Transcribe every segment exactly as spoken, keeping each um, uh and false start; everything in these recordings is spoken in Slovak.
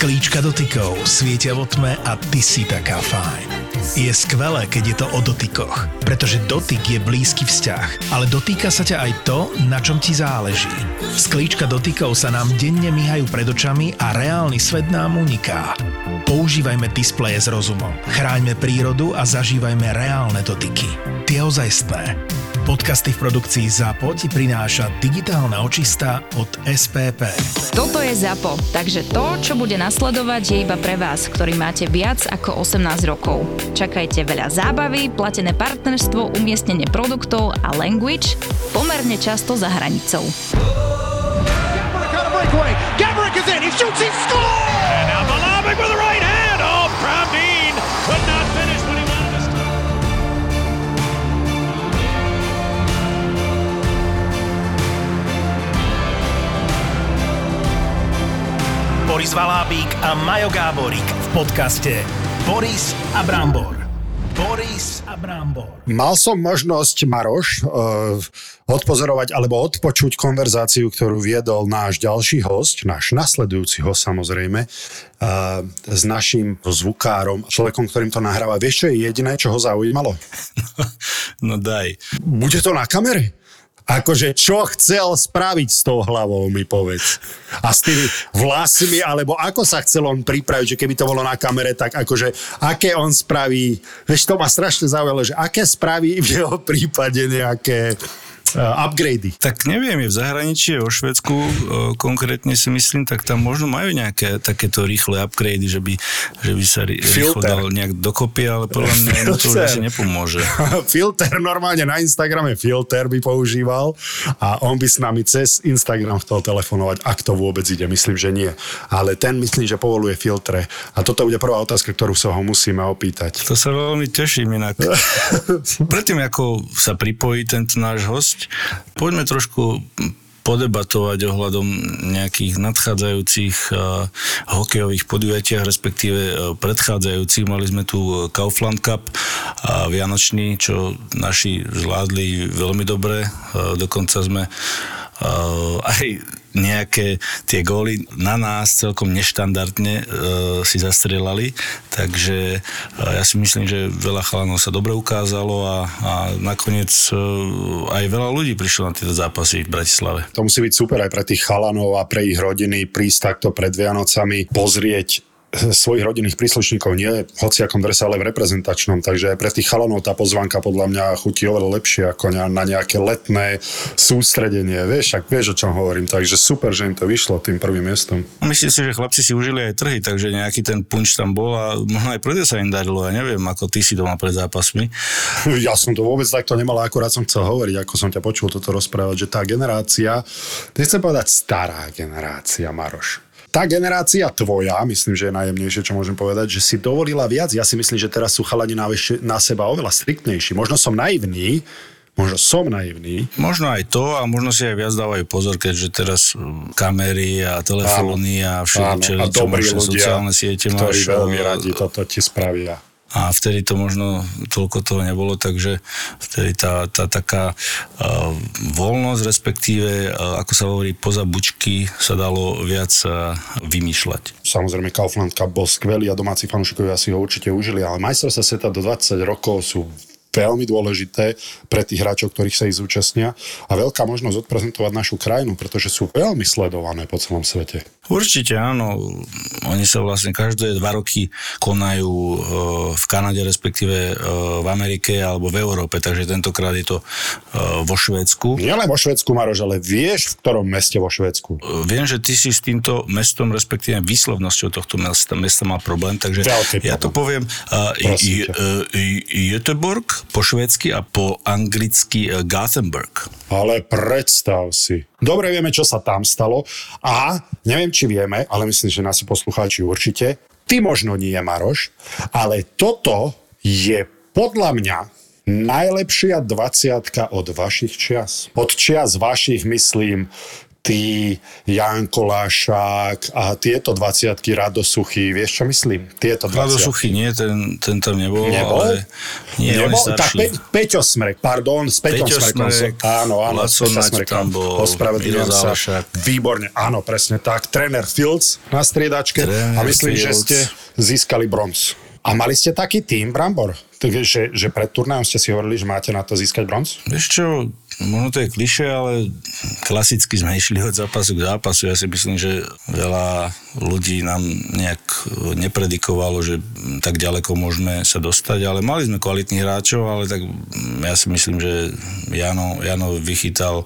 Klíčka dotykov svietia vo tme a ty si taká fajn. Je skvelé, keď je to o dotykoch, pretože dotyk je blízky vzťah, ale dotýka sa ťa aj to, na čom ti záleží. Sklíčka dotykov sa nám denne mihajú pred očami a reálny svet nám uniká. Používajme displeje s rozumom, chráňme prírodu a zažívajme reálne dotyky. Tie ozajstné. Podcasty v produkcii ZAPO ti prináša digitálna očista od es pé pé. Toto je ZAPO, takže to, čo bude nasledovať, je iba pre vás, ktorý máte viac ako osemnásť rokov. Čakajte veľa zábavy, platené partnerstvo, umiestnenie produktov a language pomerne často za hranicou. Boris Valábík a Majo Gáborík v podcaste Boris a Brambor. Boris a Brambor. Mal som možnosť, Maroš, odpozorovať alebo odpočuť konverzáciu, ktorú viedol náš ďalší host, náš nasledujúci host samozrejme, s naším zvukárom, človekom, ktorým to nahráva. Vieš, čo je jediné, čo ho zaujímalo? No daj. Bude to na kamere? Akože, čo chcel spraviť s tou hlavou, mi povedz. A s tými vlasmi, alebo ako sa chcel on pripraviť, že keby to bolo na kamere, tak akože, aké on spraví, vieš, to ma strašne zaujalo, že aké spraví v jeho prípade nejaké uh, upgrady. Tak neviem, je v zahraničí, je vo Švédsku, uh, konkrétne si myslím, tak tam možno majú nejaké takéto rýchle upgrady, že by, že by sa rý, rýchlo dal nejak dokopy, ale podľa mňa to už asi nepomôže. Filter, normálne na Instagrame filter by používal, a on by s nami cez Instagram chcel telefonovať, ak to vôbec ide. Myslím, že nie. Ale ten myslím, že povoluje filtre. A toto bude prvá otázka, ktorú sa ho musíme opýtať. To sa veľmi teším inak. Predtým, ako sa pripojí tento náš host, poďme trošku podebatovať ohľadom nejakých nadchádzajúcich uh, hokejových podujatiach, respektíve uh, predchádzajúcich. Mali sme tu Kaufland Cup a Vianočný, čo naši zvládli veľmi dobre. Uh, dokonca sme uh, aj nejaké tie góly na nás celkom neštandardne e, si zastrelali, takže e, ja si myslím, že veľa chalanov sa dobre ukázalo a, a nakoniec e, aj veľa ľudí prišlo na tieto zápasy v Bratislave. To musí byť super aj pre tých chalanov a pre ich rodiny prísť takto pred Vianocami, pozrieť svojich rodinných príslušníkov, nie hociakom drese, ale v reprezentačnom, takže pre tých chalanov tá pozvánka podľa mňa chutí oveľa lepšie ako na nejaké letné sústredenie, vieš, ak vieš, o čom hovorím, takže super, že im to vyšlo tým prvým miestom. Myslím si, že chlapci si užili aj trhy, takže nejaký ten punč tam bol a možno aj preto sa im darilo, ja neviem, ako ty si doma pred zápasmi. Ja som to vôbec takto nemal, akurát som chcel hovoriť, ako som ťa počul toto rozprávať, že tá generácia, nechcem povedať stará generácia, Maroš, tá generácia tvoja, myslím, že je najjemnejšie, čo môžem povedať, že si dovolila viac. Ja si myslím, že teraz sú chalani na, na seba oveľa striktnejší. Možno som naivný, možno som naivný. Možno aj to a možno si aj viac dávajú pozor, keďže teraz kamery a telefóny a všetko, čo máš na sociálne siete, ktorí máš, veľmi radi toto ti spravia. A vtedy to možno toľko toho nebolo, takže vtedy tá, tá taká uh, voľnosť, respektíve, uh, ako sa hovorí, poza bučky sa dalo viac uh, vymýšľať. Samozrejme, Kaufland Cup bol skvelý a domáci fanúšikovia si ho určite užili, ale majstrovstvá sveta do dvadsať rokov sú veľmi dôležité pre tých hráčov, ktorých sa ich zúčastnia a veľká možnosť odprezentovať našu krajinu, pretože sú veľmi sledované po celom svete. Určite áno, oni sa vlastne každé dva roky konajú v Kanade, respektíve v Amerike alebo v Európe, takže tentokrát je to vo Švédsku. Nie len vo Švédsku, Maroš, ale vieš, v ktorom meste vo Švédsku? Viem, že ty si s týmto mestom, respektíve výslovnosťou tohto mesta, mesta má problém, takže problém. Ja to poviem Göteborg po švédsky a po anglicky Gothenburg. Ale predstav si. Dobre vieme, čo sa tam stalo a neviem, či vieme, ale myslím, že nás poslucháči určite. Ty možno nie, Maroš, ale toto je podľa mňa najlepšia dvadsiatka od vašich čias. Od čias vašich, myslím, ty, Ján Kolášák a tieto dvacátky, Rado Suchý, vieš čo myslím? Tieto dvacátky. Rado Suchý nie, ten, ten tam nebol. Nebol? Ale nie, nebol? Tak Pe- Peťo Smrek, pardon, s Peťom Peťo Smrekom. Smrek, áno, áno, Laco Peťo Smrek tam bol, ospravedlňujem sa. Výborne, áno, presne tak. Tréner Fields na striedačke Tréner a myslím, Fields. Že ste získali bronz. A mali ste taký tým, Brambor? Že, že pred turnajom ste si hovorili, že máte na to získať bronz? Vieš čo, možno to je klišé, ale klasicky sme išli od zápasu k zápasu. Ja si myslím, že veľa ľudí nám nejak nepredikovalo, že tak ďaleko môžeme sa dostať, ale mali sme kvalitných hráčov, ale tak ja si myslím, že Jano, Jano vychytal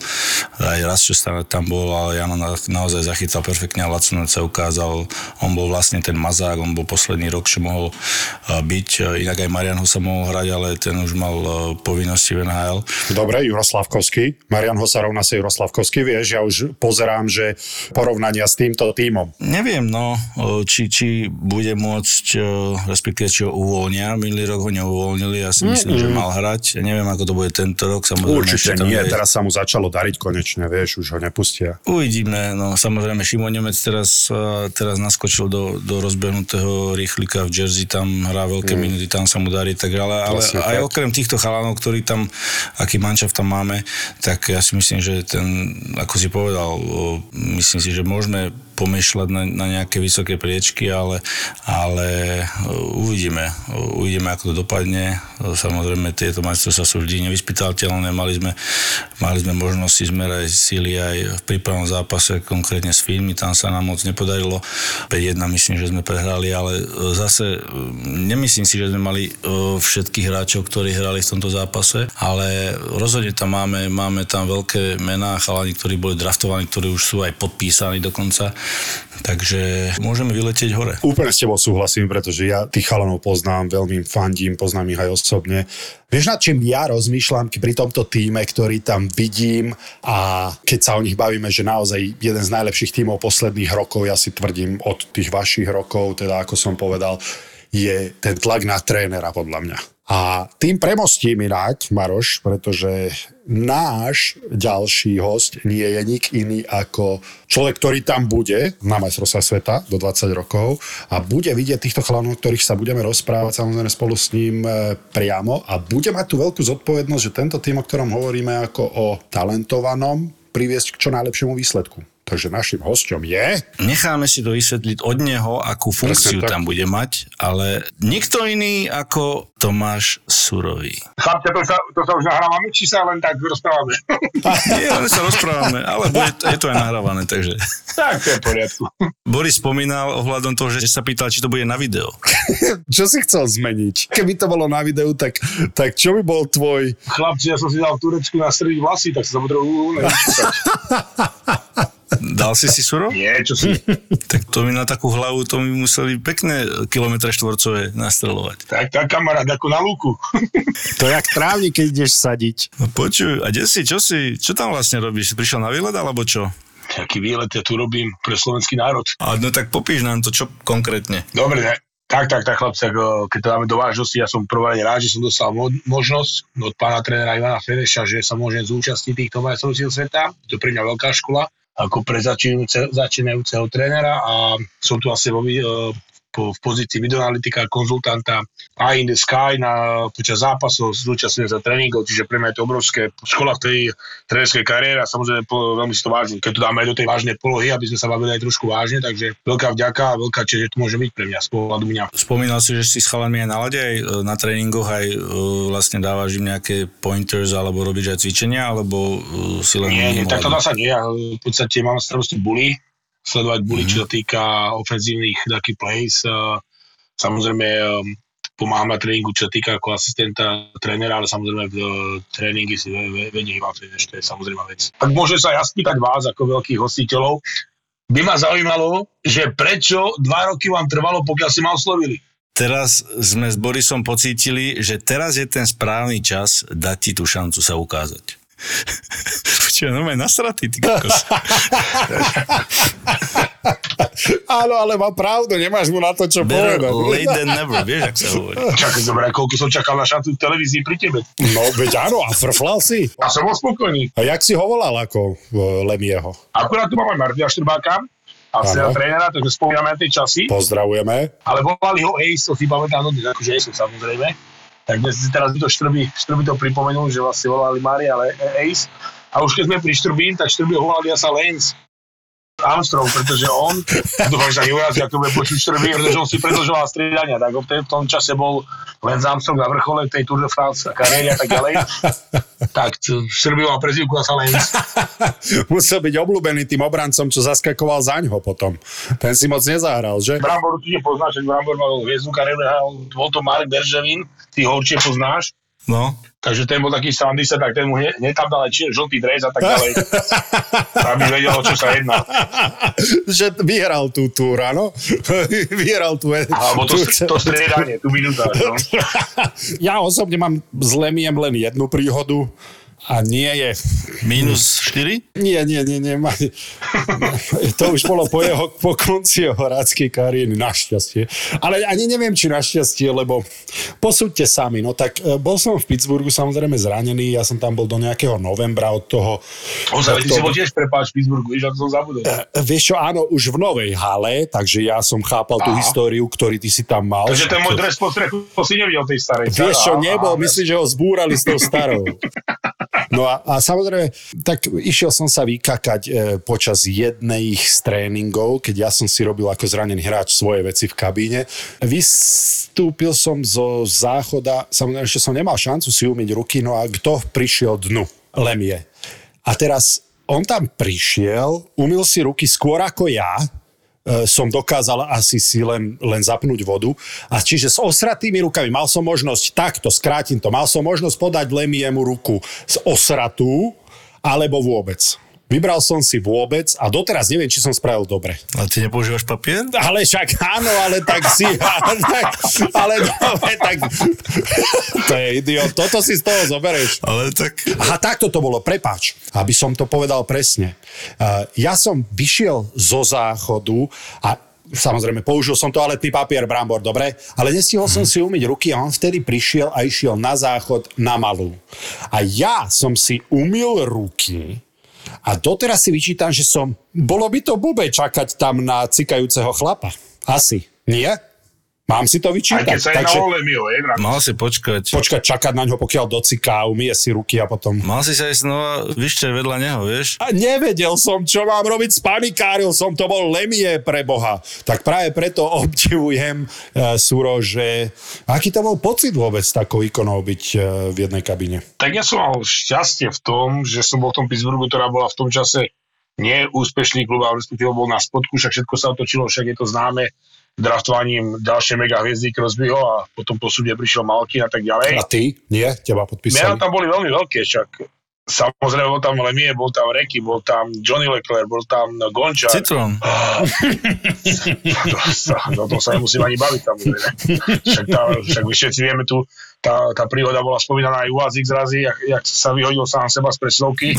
aj raz, čo tam bol, ale Jano na, naozaj zachytal perfektne a Lacunec sa ukázal. On bol vlastne ten mazák, on bol posledný rok, čo mohol byť. Inak aj Marian ho sa mohol hrať, ale ten už mal povinnosti v en há el. Dobre, Juraj Slafkovský. Marian Hosarov na sa Juraj Slafkovský. Vieš, ja už pozerám, že porovnania s týmto tímom. Neviem, no, či, či bude môcť, respektíve, či ho uvoľnia. Minulý rok ho neuvoľnili, ja si myslím, mm-hmm. že mal hrať. Neviem, ako to bude tento rok. Samozrejme, určite nie, je... teraz sa mu začalo dariť konečne, vieš, už ho nepustia. Uvidíme, no, samozrejme, Šimon Nemec teraz, teraz naskočil do, do rozbehnutého rýchlika v Jersey, tam hrá veľké mm. minuty, tam sa mu darí. Tak, ale, ale aj okrem týchto chalanov, ktorí tam, aký mančav tam máme, tak ja si myslím, že ten, ako si povedal, myslím si, že môžeme pomýšľať na, na nejaké vysoké priečky, ale, ale uvidíme. Uvidíme, ako to dopadne. Samozrejme, tieto majstrovstvá sú vždy nevyspytateľné. Mali sme, mali sme možnosti zmerať síly aj v prípravnom zápase, konkrétne s Fínmi. Tam sa nám moc nepodarilo. päť jedna myslím, že sme prehrali, ale zase nemyslím si, že sme mali všetkých hráčov, ktorí hrali v tomto zápase, ale rozhodne tam máme, máme tam veľké mená, chalani, ktorí boli draftovaní, ktorí už sú aj podpísaní dokonca. Takže môžeme vyletieť hore. Úplne s tebou súhlasím, pretože ja tých chalanov poznám, veľmi fandím, poznám ich aj osobne. Vieš, nad čím ja rozmýšľam pri tomto tíme, ktorý tam vidím a keď sa o nich bavíme, že naozaj jeden z najlepších tímov posledných rokov, ja si tvrdím od tých vašich rokov, teda ako som povedal, je ten tlak na trénera, podľa mňa. A tým premostím inak, Maroš, pretože náš ďalší host nie je nik iný ako človek, ktorý tam bude na majstrovstvá sveta do dvadsať rokov a bude vidieť týchto chalanov, ktorých sa budeme rozprávať samozrejme spolu s ním priamo a bude mať tú veľkú zodpovednosť, že tento tým, o ktorom hovoríme ako o talentovanom, priviesť k čo najlepšiemu výsledku. Takže našim hosťom je... Necháme si to vysvetliť od neho, akú funkciu tam bude mať, ale nikto iný ako Tomáš Surový. Chápte, to sa, to sa už nahrávame, či sa len tak rozprávame? Nie, len sa rozprávame, ale bude, je to aj nahrávané, takže... Tak, to je v poriadku. Boris spomínal ohľadom toho, že sa pýtal, či to bude na video. Čo si chcel zmeniť? Keby to bolo na videu, tak, tak čo by bol tvoj... Chlapci, ja som si dal turečku na strední vlasy, tak sa podrobu... Dal si si Suro? Nie, čo si? Tak to mi na takú hlavu, to mi museli pekné kilometre štvorcové nastreľovať. Tak, tak kamarát, ako na lúku. To jak trávnik, keď ideš sadiť. No počuj, a kde si, čo si, čo tam vlastne robíš? Si prišiel na výlet, alebo čo? Taký výlet ja tu robím pre slovenský národ. A no tak popíš nám to, čo konkrétne. Dobre, ne? Tak, tak, tak, chlapci, keď to dáme do vážnosti, ja som prvá rád, že som dostal možnosť od pána trénera Ivana Feneša, že sa môžem zúčastniť týchto majstrovstiev sveta. To je pre mňa veľká škola ako pre začínajúceho trénera a som tu asi vo, po, v pozícii videoanalytika, konzultanta Eye in the Sky na, počas zápasov, zúčastňujem sa tréningov, čiže pre mňa je to obrovské škola v tej trénerskej kariére a samozrejme po, veľmi si to vážim. Keď to dáme aj do tej vážnej polohy, aby sme sa bavili aj trošku vážne, takže veľká vďaka a veľká čest, že to môže byť pre mňa z pohľadu mňa. Spomínal si, že si s chalanmi aj na lade, aj na tréningoch, aj vlastne dávaš im nejaké pointers alebo robíš aj cvičenia, alebo si len... Nie, nie tak to dá sa nie. Ja v podstate mám starosti bully, sledovať bully, mm-hmm. čo sa týka ofenzívnych takých plays. Samozrejme pomáham na tréningu, čo sa týka ako asistenta trénera, ale samozrejme v tréningy si vedie Ivan Feneš, to je samozrejme vec. Tak môžem sa ja spýtať vás ako veľkých hostiteľov, by ma zaujímalo, že prečo dva roky vám trvalo, pokiaľ si ma oslovili? Teraz sme s Borisom pocítili, že teraz je ten správny čas dať ti tú šancu sa ukázať. Čo je normálne nasratý, ty kokos. Áno, ale má pravdu, nemáš mu na to, čo better povedať. Better late than never, vieš, ak sa hovorí. Čakaj, dobré, koľko som čakal na šancu v televízii pri tebe. No, veď áno, a frflal si. A som bol spokojný. A jak si ho volal ako Lemieho? Akurát tu máme Martina Štrbáka, a celého trénera, takže spomíname na tie časy. Pozdravujeme. Ale volali ho Ace, to si pamätám, no dnes akože Ace, samozrejme. Tak dnes si teraz to Štrby, Štrby to pripomenul, že vlastne volali Mária, ale Ace. A už keď sme pri Štrby, tak Štrby ho volali asi Lance Armstrong, pretože on, dúfam, že sa neurazí, ako bude počuť Štrby, pretože on si predlžoval striedania, tak v tom čase bol Lance Armstrong na vrchole tej Tour de France a kariéry a tak ďalej. Tak, Štrby mal prezývku asi Lance. Musel byť obľúbený tým obrancom, čo zaskakoval zaňho potom. Ten si moc nezahral, že? Brambor určite poznáš, že Brambor mal hviezdnu kariéru, bol to Marc Bergevin, ty ho určite poznáš. No. Takže ten bol taký sandista, tak ten mu hneď ne, tam dal aj žltý dres a tak ďalej. Aby vedel, čo sa jedná. Že vyhral tú túr, áno? Vyhral tú... Alebo to, tú... to striedanie, tú minúta. No? Ja osobne mám s Lemiem len jednu príhodu. A nie je... Minus štyri? Nie, nie, nie, nie. To už bolo po jeho, po konci jeho hráckej kariéry, našťastie. Ale ani neviem, či našťastie, lebo posúďte sami. No tak bol som v Pittsburghu samozrejme zranený, ja som tam bol do nejakého novembra od toho... Ozaj, ty si bol tiež prepáč v Pittsburghu, vieš, ako som zabudol. Vieš čo, áno, už v novej hale, takže ja som chápal tú históriu, ktorý ty si tam mal. Takže ten môj dres po strechu si nevidel tej starej. Vieš čo, nebol, myslím, že ho zbúrali s tou starou. No a, a samozrejme, tak išiel som sa vykakať e, počas jednej z tréningov, keď ja som si robil ako zranený hráč svoje veci v kabíne. Vystúpil som zo záchoda, samozrejme, že som nemal šancu si umyť ruky, no a kto prišiel dnu? Lemie. A teraz on tam prišiel, umyl si ruky skôr ako ja, som dokázal asi si len, len zapnúť vodu. A čiže s osratými rukami, mal som možnosť takto, skrátim to, mal som možnosť podať Lemiemu ruku z osratú, alebo vôbec. Vybral som si vôbec a doteraz neviem, či som spravil dobre. A ty nepoužívaš papier? Ale však áno, ale tak si... Ale, tak, ale dobre, tak... To je idiot, toto si z toho zoberieš. Ale tak... Aha, takto to bolo, prepáč, aby som to povedal presne. Ja som vyšiel zo záchodu a samozrejme použil som toaletný papier, Brambor, dobre, ale nestihol som si umyť ruky a on vtedy prišiel a išiel na záchod na malú. A ja som si umyl ruky... A doteraz si vyčítam, že som... Bolo by to blbé čakať tam na cikajúceho chlapa. Asi. Nie? Mám si to vyčítať. Aj keď sa je Takže... na Olemio, je vrát. Mal si počkať. Počkať, čakať na ňo, pokiaľ dociká, umie si ruky a potom... Mal si sa aj znova vyššie vedľa neho, vieš? A nevedel som, čo mám robiť, spanikáril som, to bol Lemie pre Boha. Tak práve preto obdivujem uh, Suro, že... Aký to bol pocit vôbec takou ikonou byť uh, v jednej kabine? Tak ja som mal šťastie v tom, že som bol v tom Pittsburghu, ktorá bola v tom čase neúspešný klub, ale respektíve bol na spodku, však všetko sa otočilo, však je to známe draftovaním ďalšie megahviezdy Crosbyho a potom po súde prišiel Malkin a tak ďalej. A ty? Nie? Teba podpísali? Mena tam boli veľmi veľké, však samozrejme bol tam Lemie, bol tam Recchi, bol tam Johnny LeClair, bol tam Gončar. Citron. O tom sa nemusím ani baviť, samozrejme. Však, tá, však my všetci vieme tu, tá, tá príhoda bola spomínaná aj u vás x razy, jak, jak sa vyhodil sám seba z presilovky.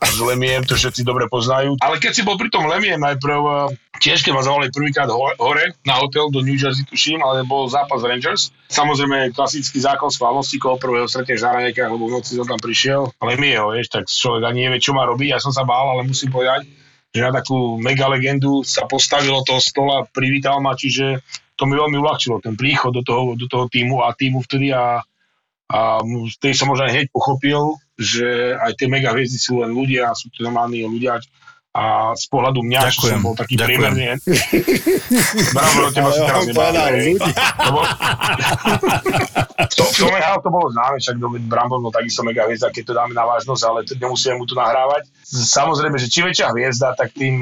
A s Lemiem to všetci dobre poznajú. Ale keď si bol pri tom Lemiem, najprv tiež, keď ma zavolali prvýkrát hore na hotel do New Jersey, tuším, ale bol zápas Rangers. Samozrejme, klasický zákon schválnosti, koho prvého stretneš na raňajkách, lebo v noci som tam prišiel. Lemieho, vieš, tak človek ani nevie, čo má robiť. Ja som sa bál, ale musím povedať, že na takú mega legendu sa postavilo toho stola, privítal ma, čiže to mi veľmi uľahčilo, ten príchod do toho, do toho týmu a týmu vtedy a A vtedy som možno hneď pochopil, že aj tie megahviezdy sú len ľudia, sú to normálni ľudia. A z pohľadu mňa, ďakujem, som bol taký priemerný. Bravo, teba si teraz nebávam. V tom to bolo známe, však Brambor bol takisto megahviezda, keď to dáme na vážnosť, ale nemusíme mu to nahrávať. Samozrejme, že čím väčšia hviezda, tak tým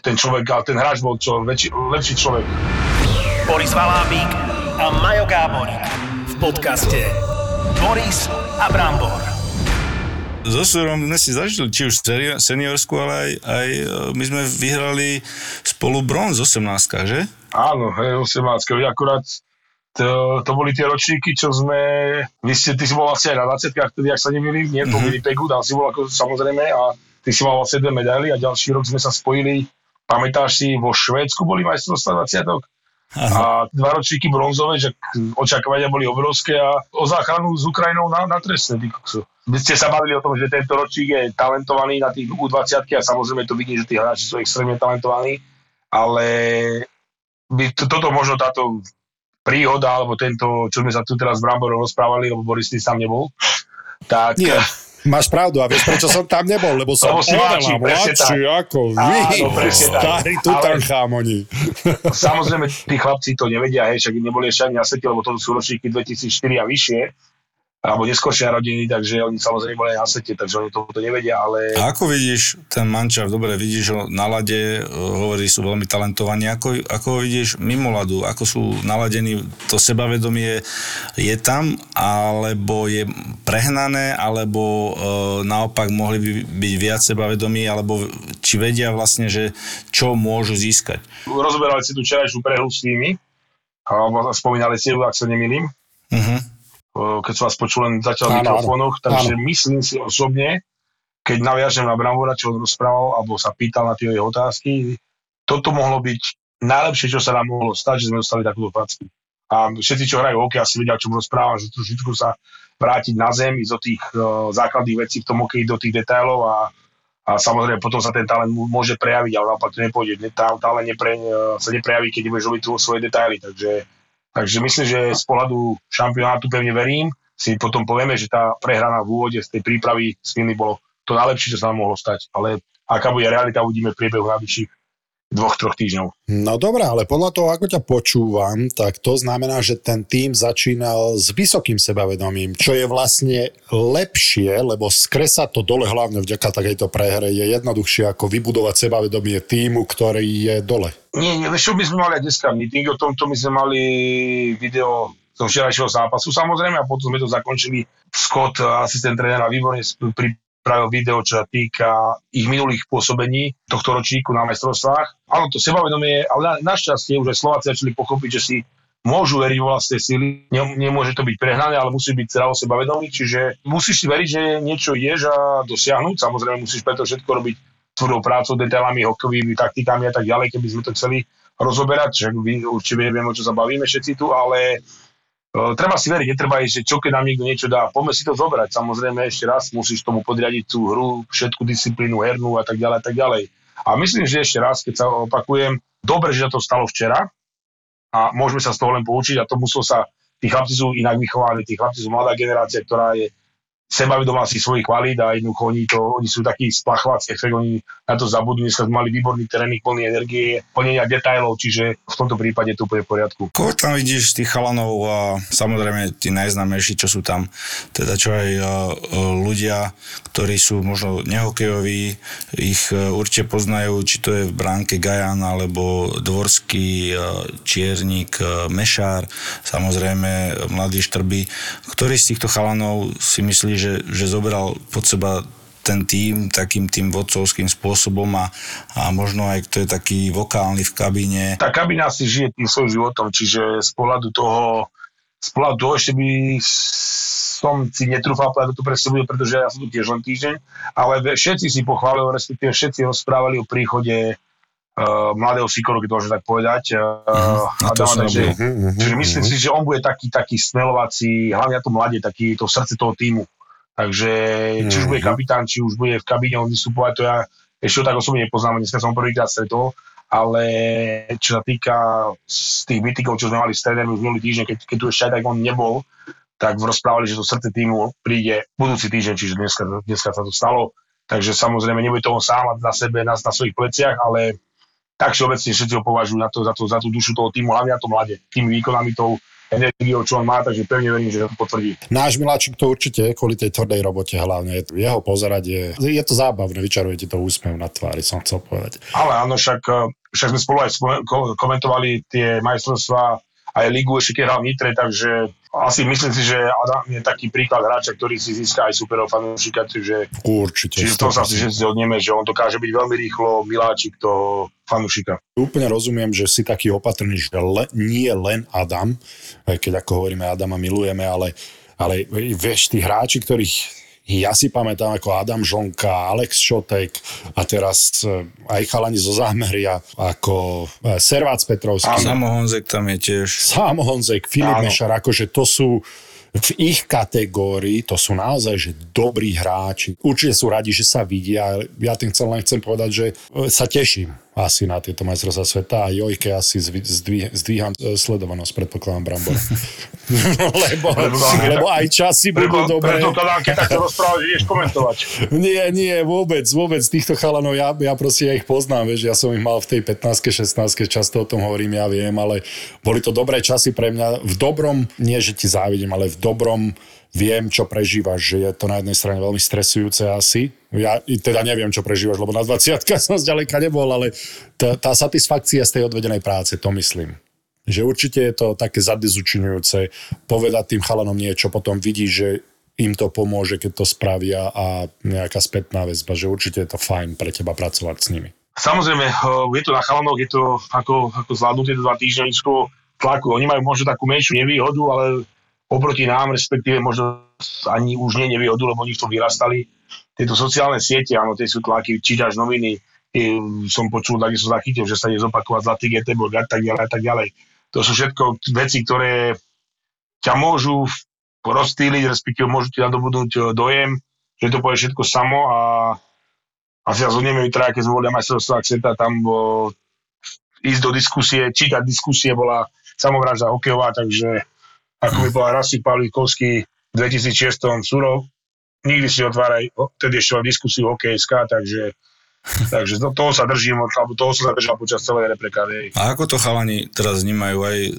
ten človek, ten hráč bol čo, väčší, lepší človek. Boris Valábík a Majo Gáborík v podcaste Boris a Brambor. So Surom dnes si zažili, či už seniorsku, ale aj, aj my sme vyhrali spolu bronz osemnáctka, že? Áno, osemnáctka. Akurát to, to boli tie ročníky, čo sme... Vy ste, ty si bol vlastne aj na dvadsiatkach, tedy, ak sa nemýlim, nie, to byli Pegu, tam si bol ako samozrejme a ty si mal vlastne dve medaily a ďalší rok sme sa spojili Pamätáš si, vo Švédsku boli majstrovstvá dvadsiatok? Aha. A dva ročníky bronzové, že očakávania boli obrovské a o záchranu s Ukrajinou na, na trestné. My ste sa bavili o tom, že tento ročník je talentovaný na tých U dvadsiatky a samozrejme to vidím, že tí hráči sú extrémne talentovaní, ale by to, toto možno táto príhoda, alebo tento, čo sme sa tu teraz v Bramborov rozprávali, lebo Boris tam nebol, tak... Nie. Máš pravdu, a vieš, prečo som tam nebol? Lebo som oveľa mladší ako vy, starí Tutanchamoní. Samozrejme, tí chlapci to nevedia, hej, však neboli ešte ani na svete, lebo to sú ročníky dvetisícštyri a vyššie, alebo neskôršie narodiny, takže oni samozrejme boli aj na svete, takže oni to nevedia, ale... A ako vidíš ten mančav, dobre, vidíš ho na lade, hovorí, sú veľmi talentovaní, ako, ako ho vidíš mimo ladu, ako sú naladení, to sebavedomie je tam, alebo je prehnané, alebo e, naopak mohli by byť viac sebavedomí, alebo či vedia vlastne, že čo môžu získať. Rozoberali si tu včerajšiu prehru s nimi, alebo spomínali si ju, ak sa nemýlim. Uh-huh. Keď som vás počul len zatiaľ v mikrofónoch, takže áno. Myslím si osobne, keď naviažem na Brambora, čo on rozprával, alebo sa pýtal na tie jeho otázky, toto mohlo byť najlepšie, čo sa nám mohlo stať, že sme dostali takúto facku. A všetci, čo hrajú hokej, asi vedia, čo mu rozprávam, že trošičku sa vrátiť na zem, ísť do tých uh, základných vecí v tom hokeji, do tých detailov a, a samozrejme potom sa ten talent môže prejaviť, ale naopak to nepôjde. Talent nepre, sa neprejaví, keď nebudeš robiť svoje detaily, takže... Takže myslím, že z pohľadu šampionátu pevne verím, si potom povieme, že tá prehraná v úvode z tej prípravy s nimi bolo to najlepšie, čo sa nám mohlo stať. Ale aká bude realita, uvidíme v priebehu najbližších dvoch, troch týždňov. No dobré, ale podľa toho, ako ťa počúvam, tak to znamená, že ten tím začínal s vysokým sebavedomím, čo je vlastne lepšie, lebo skresať to dole hlavne vďaka takejto prehre je jednoduchšie, ako vybudovať sebavedomie tímu, ktorý je dole. Nie, nie, čo by sme mali aj dneska meeting, o tomto my sme mali video zo včerajšieho zápasu samozrejme a potom sme to zakončili. Scott, asistent trénera, výborne pripravil video, čo sa týka ich minulých pôsobení tohto ročníku na majstrovstvách. Áno, to sebavedomie, ale našťastie už aj Slováci začali pochopiť, že si môžu veriť vo vlastnej síly. Nemôže to byť prehnané, ale musí byť zdravo sebavedomý, čiže musíš si veriť, že niečo ideš a dosiahnuť. Samozrejme musíš preto všetko robiť tvrdou prácou, detailami, hokejovými taktikami a tak ďalej, keby sme to chceli rozoberať, že určite nevieme, o čo sa bavíme všetci tu, ale e, treba si veriť, netreba ísť, že čo keď nám niekto niečo dá, poďme si to zobrať, samozrejme ešte raz musíš tomu podriadiť tú hru, všetku disciplínu hernú a tak ďalej a tak ďalej. A myslím, že ešte raz, keď sa opakujem, dobre, že to stalo včera a môžeme sa z toho len poučiť a to muselo sa, tí chlapci sú inak vychovaní, tí chlapci sú mladá generácia, ktorá je sebavedomá si svojich kvalít a jednoducho oni, to, oni sú takí splachváci, efekt, oni na to zabudnú, dneska mali výborný tréning, plný energie, plnenia detailov, čiže v tomto prípade to bude v poriadku. Koho tam vidíš tých chalanov a samozrejme tí najznámejší, čo sú tam, teda čo aj ľudia, ktorí sú možno nehokejoví, ich určite poznajú, či to je v bránke Gajan, alebo Dvorský, Čiernik, Mešár, samozrejme mladí Štrby. Ktorý z týchto chalanov si myslí, Že, že zobral pod seba ten tím takým tým vodcovským spôsobom a, a možno aj kto je taký vokálny v kabíne. Tá kabína si žije tým svojím životom, čiže z pohľadu toho, z pohľadu toho ešte by som si netrúfal povedať to pre sebou, pretože ja som tu tiež len týždeň, ale všetci si pochválili, respektíve všetci rozprávali o príchode Uh, mladého Sikoru, keď to môžem tak povedať. Uh, uh-huh, Adama, takže, uh-huh, čiže myslím uh-huh. si, že on bude taký, taký smelovací, hlavne na tom mladé, taký to srdce toho týmu. Takže či uh-huh. už bude kapitán, či už bude v kabíne on vystupovať, to ja ešte tak osobne nepoznám, dneska som prvýkrát stretol, ale čo sa týka z tých bytikov, čo sme mali s trénermi už minulý týždeň, keď, keď tu ešte aj tak on nebol, tak rozprávali, že to srdce týmu príde budúci týždeň, čiže dneska, dneska sa to stalo. Takže samozrejme nebude to on sám na sebe, na, na svojich pleciach, ale takže obecne všetci ho považujú na to, za, to, za tú dušu toho týmu, hlavne na to mladé, tými výkonami tou energiou, čo on má, takže pevne verím, že to potvrdí. Náš miláčik to určite je kvôli tej tvrdej robote hlavne, jeho pozerať je, je to zábavné, vyčaruje ti to úsmev na tvári, som chcel povedať. Ale áno, však, však sme spolu aj komentovali tie majstrovstvá aj ligu ešte keď hral v Nitre, takže asi myslím si, že Adam je taký príklad hráča, ktorý si získa aj superov fanúšika, čiže určite. Čiže to sa si všetci odnieme, že on dokáže byť veľmi rýchlo miláčik toho fanúšika. Úplne rozumiem, že si taký opatrný, že le, nie len Adam, keď ako hovoríme Adama milujeme, ale, ale vieš, tí hráči, ktorých Ja si pamätám ako Adam Žonka, Alex Šotek a teraz aj chalani zo Zámeria ako Servác Petrovský. A Samo Honzek tam je tiež. Samo Honzek, Filip Mešar, akože to sú v ich kategórii, to sú naozaj že dobrí hráči. Určite sú radi, že sa vidia. Ja tým chcem len chcem povedať, že sa teším asi na tieto majstrovstvá sveta a Jojke asi zdvíham, zdvíham sledovanosť, predpokladám, Brambor. lebo, lebo, lebo aj časy budú dobré. Preto to dám, keď tak sa rozprávať, ideš komentovať. Nie, nie, vôbec, vôbec týchto chalanov, ja, ja proste ja ich poznám, vieš, ja som ich mal v tej pätnástke, šestnástke, často o tom hovorím, ja viem, ale boli to dobré časy pre mňa, v dobrom, nie že ti závidím, ale v dobrom. Viem, čo prežívaš, že je to na jednej strane veľmi stresujúce asi. Ja teda neviem, čo prežívaš, lebo na dvadsiatke som zďaleka nebol, ale t- tá satisfakcia z tej odvedenej práce, to myslím. Že určite je to také zadezučňujúce povedať tým chalanom niečo, potom vidíš, že im to pomôže, keď to spravia a nejaká spätná väzba, že určite je to fajn pre teba pracovať s nimi. Samozrejme, je to na chalanoch, je to ako, ako zvládnuté dva týždne tlaku. Oni majú možno takú menšiu nevýhodu, ale oproti nám, respektíve možno ani už nie nevýhodu, lebo oni v tom vyrastali. Tieto sociálne siete, áno, tie sú tlaky, čítaš noviny, som počul, tak som zachytil, že sa ide zopakovať zlatý Göteborg a tak ďalej a tak ďalej. To sú všetko veci, ktoré ťa môžu rozstýliť, respektíve môžu ti nadobudnúť dojem, že to povie všetko samo a asi sa zhodneme vytrať, keď sme boli na majstrovstvách sveta, tam bo, ísť do diskusie, čítať diskusie bola samovražda hokejová, takže ako by bola Rasík Pavlíkovský v dvetisícšesť Surov, nikdy si otváraj, vtedy ešte diskusiu hokejská, takže, takže to, toho sa držím, toho som sa držal počas celej reprekády. A ako to chalani teraz vnímajú? Aj e,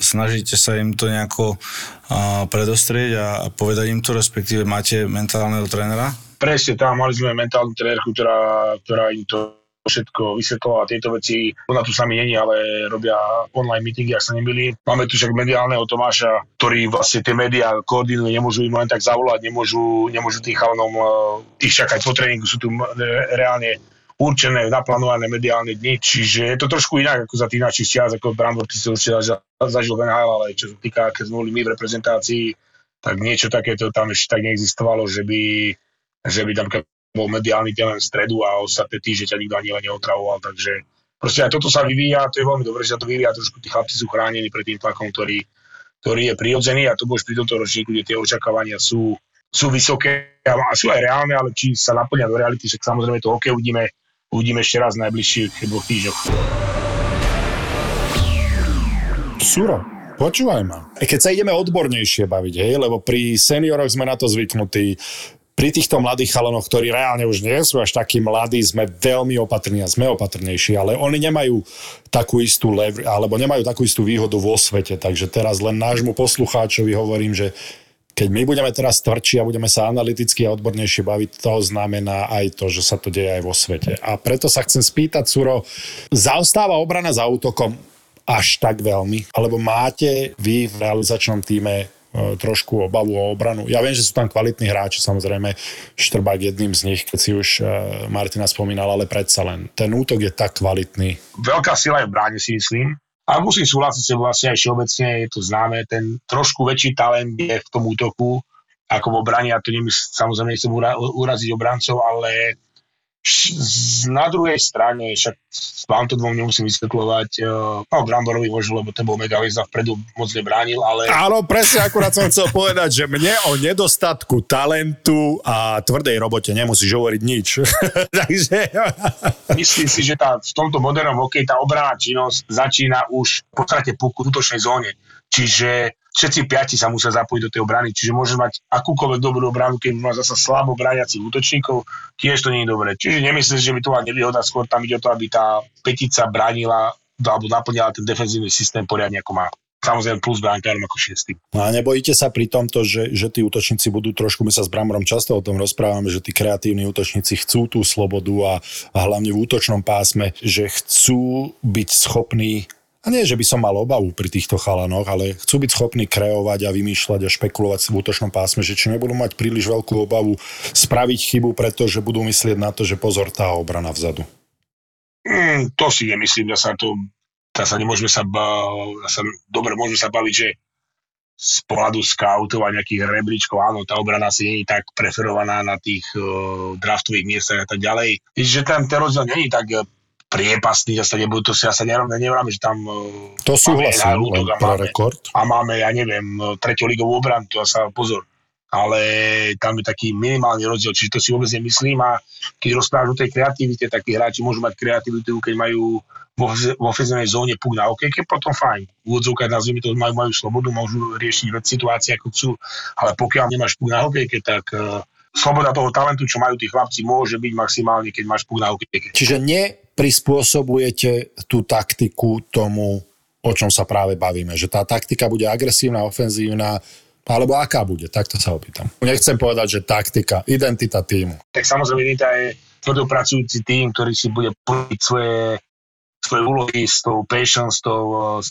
snažíte sa im to nejako a, predostrieť a, a povedať im to, respektíve máte mentálneho trénera? Presne, tam mali sme mentálnu trénerku, ktorá, ktorá im to všetko vysvetlovala, tieto veci. Ona tu s nami není, ale robia online meetingy, ak sa nemýlim. Máme tu však mediálneho Tomáša, ktorý vlastne tie médiá koordinuje, nemôžu im len tak zavolať, nemôžu, nemôžu tých chalanom ich čakať po tréningu, sú tu reálne určené, naplánované mediálne dni. Čiže je to trošku inak ako za tých našich čias, ako Brambor, ty si určite zažil v en há el, ale čo sa týka, keď sme boli my v reprezentácii, tak niečo takéto tam ešte tak neexistovalo, že by, že by tam bol mediálny deň len v stredu a ostatné týždne ťa nikto ani len neotravoval, takže proste aj toto sa vyvíja, to je veľmi dobré, že sa to vyvíja, trošku tí chlapci sú chránení pred tým tlakom, ktorý, ktorý je prirodzený a to budeš pri tomto ročníku, kde tie očakávania sú, sú vysoké a sú aj reálne, ale či sa naplňa do reality, však samozrejme to hokej uvidíme, uvidíme ešte raz v najbližších dvoch týždňoch. Suro, počúvaj ma. Keď sa ideme odbornejšie baviť, hej, lebo pri senioroch sme na to zvyknutí. Pri týchto mladých chalanoch, ktorí reálne už nie sú až takí mladí, sme veľmi opatrní a sme opatrnejší, ale oni nemajú takú istú lever, alebo nemajú takú istú výhodu vo svete. Takže teraz len nášmu poslucháčovi hovorím, že keď my budeme teraz tvrdší a budeme sa analyticky a odbornejšie baviť, to znamená aj to, že sa to deje aj vo svete. A preto sa chcem spýtať, Suro, zaostáva obrana za útokom až tak veľmi? Alebo máte vy v realizačnom týme trošku obavu o obranu. Ja viem, že sú tam kvalitní hráči, samozrejme Štrbák jedným z nich, keď si už Martina spomínal, ale predsa len. Ten útok je tak kvalitný. Veľká sila je v bráne, si myslím. A musím súhlasiť sa vlastne aj všeobecne, je to známe, ten trošku väčší talent je v tom útoku, ako v obrane, a to nemysl, samozrejme nechcem ura- uraziť obrancov, ale na druhej strane, však vám to dvom nemusím vysvetľovať, no Bramborovi vožil, lebo ten bol mega hviezda, vpredu moc nebránil, ale... Áno, presne, akurát som chcel povedať, že mne o nedostatku talentu a tvrdej robote nemusíš hovoriť nič. Takže... Myslím si, že tá, v tomto modernom hokeji tá obranná činnosť začína už v podstate po útočnej zóne. Čiže všetci piati sa musia zapojiť do tej obrany, čiže môžeš mať akúkoľvek dobrú obranu, keď máš zasa slabo brániacich útočníkov, tiež to nie je dobré. Čiže nemyslíš, že by to bola nevýhoda, skôr tam ide o to, aby tá pätica bránila alebo naplňala ten defenzívny systém poriadne, ako má. Samozrejme plus bránkarom ako šiestý. No a nebojíte sa pri tomto, že, že tí útočníci budú trošku, my sa s Bramborom často o tom rozprávame, že tí kreatívni útočníci chcú tú slobodu a, a hlavne v útočnom pásme, že chcú byť schopní. A nie, že by som mal obavu pri týchto chalanoch, ale chcú byť schopní kreovať a vymýšľať a špekulovať v útočnom pásme, že či nebudú mať príliš veľkú obavu spraviť chybu, pretože budú myslieť na to, že pozor, tá obrana vzadu. Mm, to si nemyslím, ja sa to, ja sa nemôžeme sa, ba, ja sa dobre, môžeme sa baviť, že z pohľadu scoutov a nejakých rebríčkov, áno, tá obrana si nie je tak preferovaná na tých uh, draftových miestach a tak ďalej. Že tam ten rozdiel nie je tak priepasný, zase nebudú to si asi nerovné, nevráme, že tam uh, to súhlasím, máme rúdok a máme, a máme, ja neviem, treťoligovú obranu, to sa pozor. Ale tam je taký minimálny rozdiel, čiže to si vôbec nemyslím a keď rozprávaš o tej kreativite, takí hráči môžu mať kreativitu, keď majú v ofenzívnej zóne puk na okejke, potom fajn. Úvodzovka na zemi to majú, majú slobodu, môžu riešiť situácie ako chcú, ale pokiaľ nemáš puk na okejke, tak uh, sloboda toho talentu, čo majú tí chlapci, môže byť maximálne, keď máš puk na okejke. Čiže neprispôsobujete tú taktiku tomu, o čom sa práve bavíme, že tá taktika bude agresívna, ofenzívna, alebo aká bude, takto sa opýtam. Nechcem povedať, že taktika, identita týmu. Tak samozrejme, identita je tvrdopracujúci tým, ktorý si bude plniť svoje, svoje úlohy s tou patience, s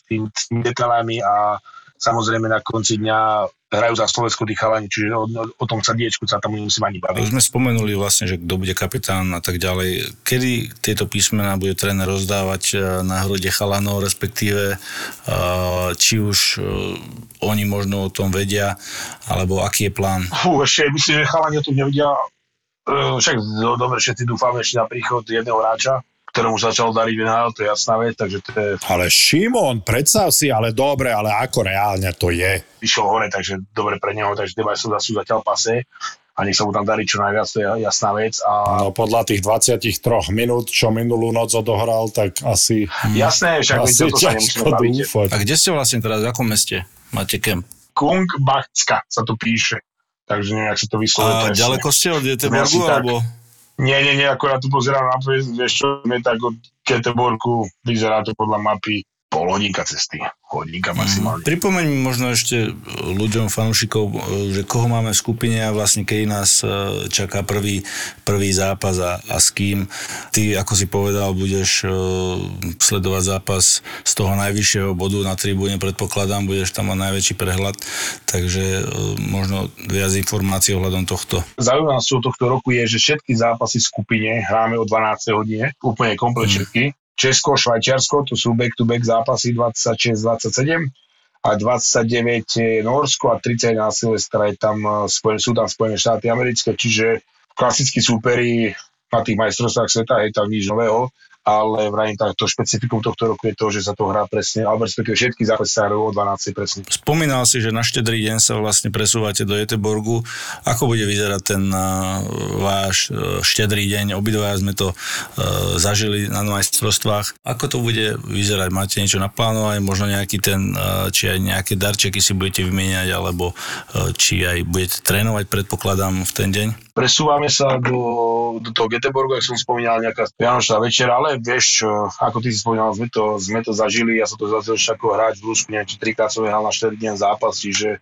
tým, s tým detailami a samozrejme na konci dňa hrajú za Slovensko tí chalani, čiže o, o tom srdiečku sa tam nemusím ani baviť. Už sme spomenuli vlastne, že kto bude kapitán a tak ďalej. Kedy tieto písmená bude tréner rozdávať na hrude chalanov, respektíve či už oni možno o tom vedia, alebo aký je plán? Fú, ešte myslím, že chalani o tom nevedia. Však dobre, všetci dúfame ešte na príchod jedného hráča, ktorému začal dariť vé en há el, to je jasná vec, takže to je... Ale Šimon, predstav si, ale dobre, ale ako reálne to je? Vyšiel hore, takže dobre pre neho, takže debaj som zasú zatiaľ pase a nech sa mu tam darí čo najviac, to je jasná vec. A... No podľa tých dvadsaťtri minút, čo minulú noc odohral, tak asi... Jasné, však asi to sa nemusíme baviť. A kde ste vlastne teraz, v akom meste? Máte kemp? Kungbacka sa to píše, takže neviem, jak sa to vyslovuje. A presne. Ďaleko ste od Göteborgu, alebo... Nie, nie, nie, ako ja tu pozerám na pes, vieš čo, nie tak od Göteborgu, vyzerá to podľa mapy pol hodinka cesty, hodinka maximálne. Mm, pripomeň mi možno ešte ľuďom, fanúšikov, že koho máme v skupine a vlastne kedy nás čaká prvý, prvý zápas a, a s kým. Ty, ako si povedal, budeš sledovať zápas z toho najvyššieho bodu na tribúne, predpokladám, budeš tam mať najväčší prehľad, takže možno viac informácií ohľadom tohto. Zaujímavosťou tohto roku je, že všetky zápasy v skupine hráme o dvanástej hodine, úplne komplet všetky. Mm. Česko, Švajčiarsko, to sú back-to-back zápasy dvadsaťšesť dvadsaťsedem a dvadsaťdeväť Norsko a tridsať na Silvestra je tam, sú tam Spojené štáty americké, čiže klasickí súperi na tých majstrovstvách sveta, je tam nič nového, ale vrajím takto špecifikum tohto roku je to, že sa to hrá presne, alebo respektíve všetky zápasy sa hrajú o dvanástej presne. Spomínal si, že na štedrý deň sa vlastne presúvate do Göteborgu. Ako bude vyzerať ten uh, váš uh, štedrý deň? Obidva sme to uh, zažili na majstrovstvách. Ako to bude vyzerať? Máte niečo naplánované? Možno nejaký ten, uh, či aj nejaké darčeky si budete vymieňať, alebo uh, či aj budete trénovať, predpokladám, v ten deň? Presúvame sa do, do toho Göteborgu, ak som spomínal, nejaká vianočná večera, ale vieš, ako ty si spomínal, sme to, sme to zažili, ja som to zažil ešte ako hráč v Rusku, neviem, či trikrát som hral na štyri dní zápas, čiže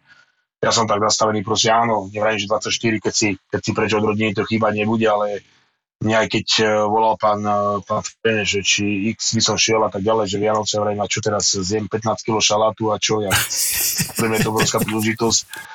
ja som tak nastavený, proste áno, nevrajím, že dvadsaťštyri, keď si, keď si preč od rodiny, to chýba nebude, ale mňa aj keď volal pán, pán Feneš, že či x by som šiel a tak ďalej, že Vianoce, vrajím, a čo teraz zjem pätnásť kilogramov šalátu a čo, ja, pre mňa je to obrovská príležitosť.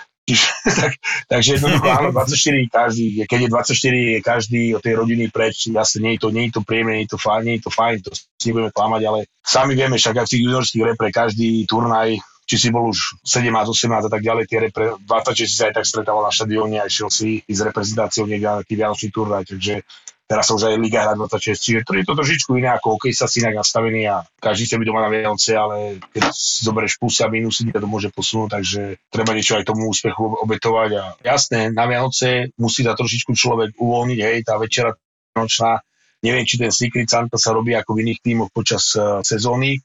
tak, takže jednoducho, áno, dvadsaťštyri každý, keď je dvadsaťštyri, je každý od tej rodiny preč, jasne, nie je to, nie je to príjemné, nie je to fajn, nie je to fajn, to si nebudeme klamať, ale sami vieme, však aj v tých juniorských repre, každý turnaj, či si bol už sedemnásť, osemnásť a tak ďalej, tie repre, dvadsaťšesť si sa aj tak stretával na štadióne, aj šiel si s reprezentáciou niekde na taký vianočný turnaj, takže teraz sa už aj Liga hrá dvadsaťšesť, čiže to je to trošičku iné, ako hokej sa si inak nastavený a každý chce byť doma na Vianoce, ale keď zoberieš plusy a minusy, to môže posunúť, takže treba niečo aj tomu úspechu obetovať. A jasné, na Vianoce musí sa trošičku človek uvoľniť, hej, tá večera nočná, neviem, či ten Secret Santa sa robí ako v iných tímoch počas uh, sezóny,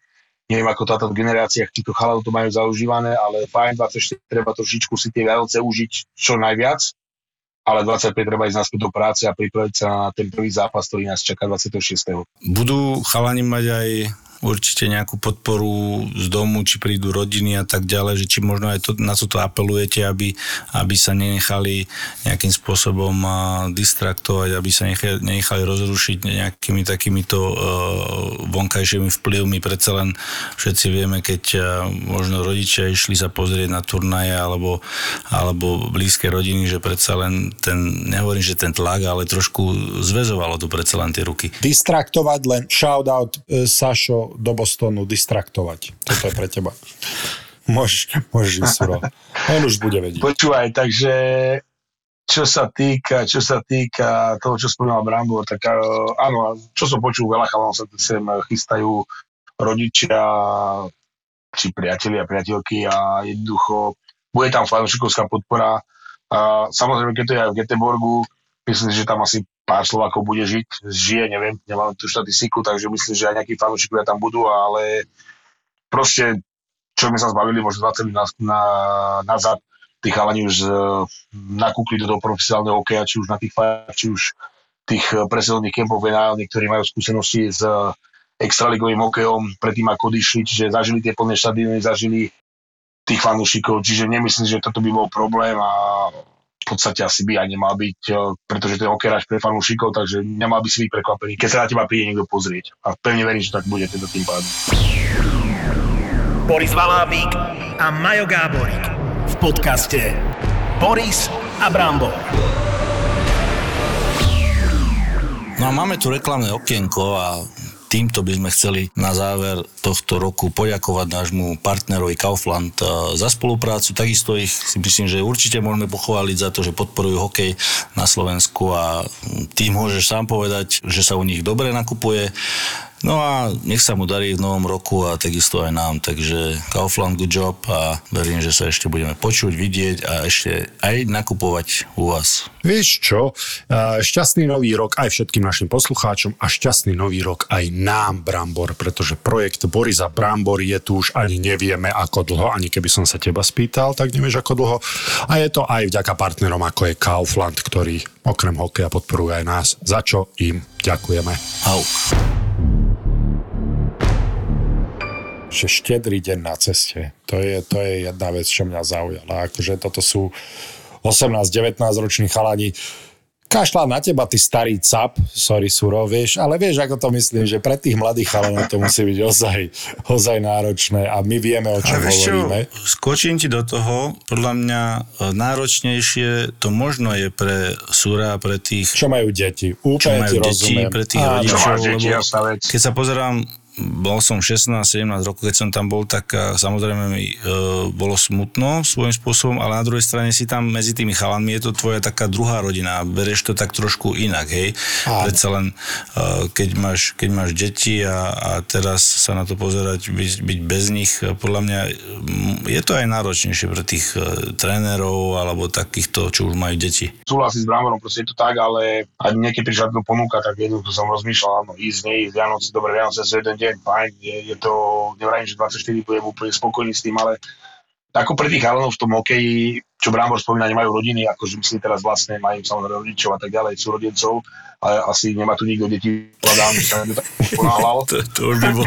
neviem, ako táto generácia, týchto chaladov to majú zaužívané, ale fajn, dvadsaťštyri treba trošičku si tie Vianoce užiť čo najviac, ale dvadsaťpäť treba ísť naspäť do práce a pripraviť sa na ten prvý zápas, ktorý nás čaká dvadsiateho šiesteho Budú chalani mať aj určite nejakú podporu z domu, či prídu rodiny a tak ďalej, že či možno aj to, na co to apelujete, aby, aby sa nenechali nejakým spôsobom distraktovať, aby sa nechali, nenechali rozrušiť nejakými takýmito uh, vonkajšími vplyvmi. Predsa len všetci vieme, keď uh, možno rodičia išli sa pozrieť na turnaje alebo, alebo blízke rodiny, že predsa len ten, nehovorím, že ten tlak, ale trošku zväzovalo to predsa len tie ruky. Distraktovať len, shoutout uh, Sašo do Bostonu, distraktovať. Toto je pre teba. Môžeš, môžeš ísť, Suro. On už bude vedieť. Počúvaj, takže čo sa týka, čo sa týka toho, čo spomínal Brambor, tak áno, čo som počul veľa, chalom sa sem chystajú rodičia, či priatelia, priateľky a jednoducho bude tam fanúšikovská podpora. A samozrejme, keď to je aj v Göteborgu, myslím, že tam asi pár Slovákov bude žiť. Žije, neviem, nemám tú štatistiku, takže myslím, že aj nejakí fanúšikovia tam budú, ale proste, čo sme sa zbavili možno dvadsať na, na, nazad, tí chalani už uh, nakúkli do toho profesionálneho hokeja, či už na tých fajách, či už tých preselných kempov vé en á, niektorí majú skúsenosti s uh, extraligovým hokejom predtým, ako odišli, čiže zažili tie plné štadióny, zažili tých fanúšikov, čiže nemyslím, že toto by bol problém a v podstate asi by aj nemal byť, pretože to je hokejráč pre fanúšikov, takže nemal by si byť prekvapený, keď sa na teba príde niekto pozrieť. A pevne verím, že tak bude teda tým pádom. Boris Valábík a Majo Gáborík v podcaste Boris a Brambor. No a máme tu reklamné okienko a týmto by sme chceli na záver tohto roku poďakovať nášmu partnerovi Kaufland za spoluprácu. Takisto ich si myslím, že určite môžeme pochváliť za to, že podporujú hokej na Slovensku a tým môžeš sám povedať, že sa u nich dobre nakupuje. No a nech sa mu darí v novom roku a takisto aj nám. Takže Kaufland, good job a verím, že sa ešte budeme počuť, vidieť a ešte aj nakupovať u vás. Vieš čo, šťastný nový rok aj všetkým našim poslucháčom a šťastný nový rok aj nám, Brambor, pretože projekt Borisa Brambor je tu už ani nevieme ako dlho, ani keby som sa teba spýtal, tak nevieš ako dlho. A je to aj vďaka partnerom ako je Kaufland, ktorý okrem hokeja podporuje aj nás, za čo im ďakujeme. Au. Že štedrý deň na ceste, to je, to je jedna vec, čo mňa zaujala. Akože toto sú osemnásť devätnásť roční chalani. Kašľa na teba, ty starý cap, sorry Suro, vieš, ale vieš, ako to myslím, že pre tých mladých chalanov to musí byť ozaj, ozaj náročné a my vieme, o čom hovoríme. Čo, skočím ti do toho, podľa mňa náročnejšie to možno je pre Sura, pre tých... Čo majú deti, úplne ti rozumiem. Čo majú deti, pre tých a, rodičov, deti, lebo keď sa pozerám, bol som šestnásť sedemnásť rokov, keď som tam bol, tak samozrejme mi e, bolo smutno svojím spôsobom, ale na druhej strane si tam medzi tými chalanmi je to tvoja taká druhá rodina, bereš to tak trošku inak, hej. Predsa len e, keď máš, keď máš deti a, a teraz sa na to pozerať, byť, byť bez nich, podľa mňa je to aj náročnejšie pre tých e, trénerov alebo takýchto, čo už majú deti. Súhlasím s Bramborom, proste je to tak, ale aj niekedy prišla to ponúka, tak jednoducho som rozmýšľal, no ísť, neísť, Vianoci, dobre, Vianoce sú jeden deň, fajn, je, je to, nevrajím, že dvadsaťštyri budem úplne spokojný s tým, ale ako pre tých chalanov v tom hokeji, čo Brambor spomína, nemajú rodiny, akože myslím teraz vlastne majú samozrejme rodičov a tak ďalej, sú rodiencov, ale asi nemá tu nikto deti, hľadám, že sa tak ponáhľal. To, to už by bolo.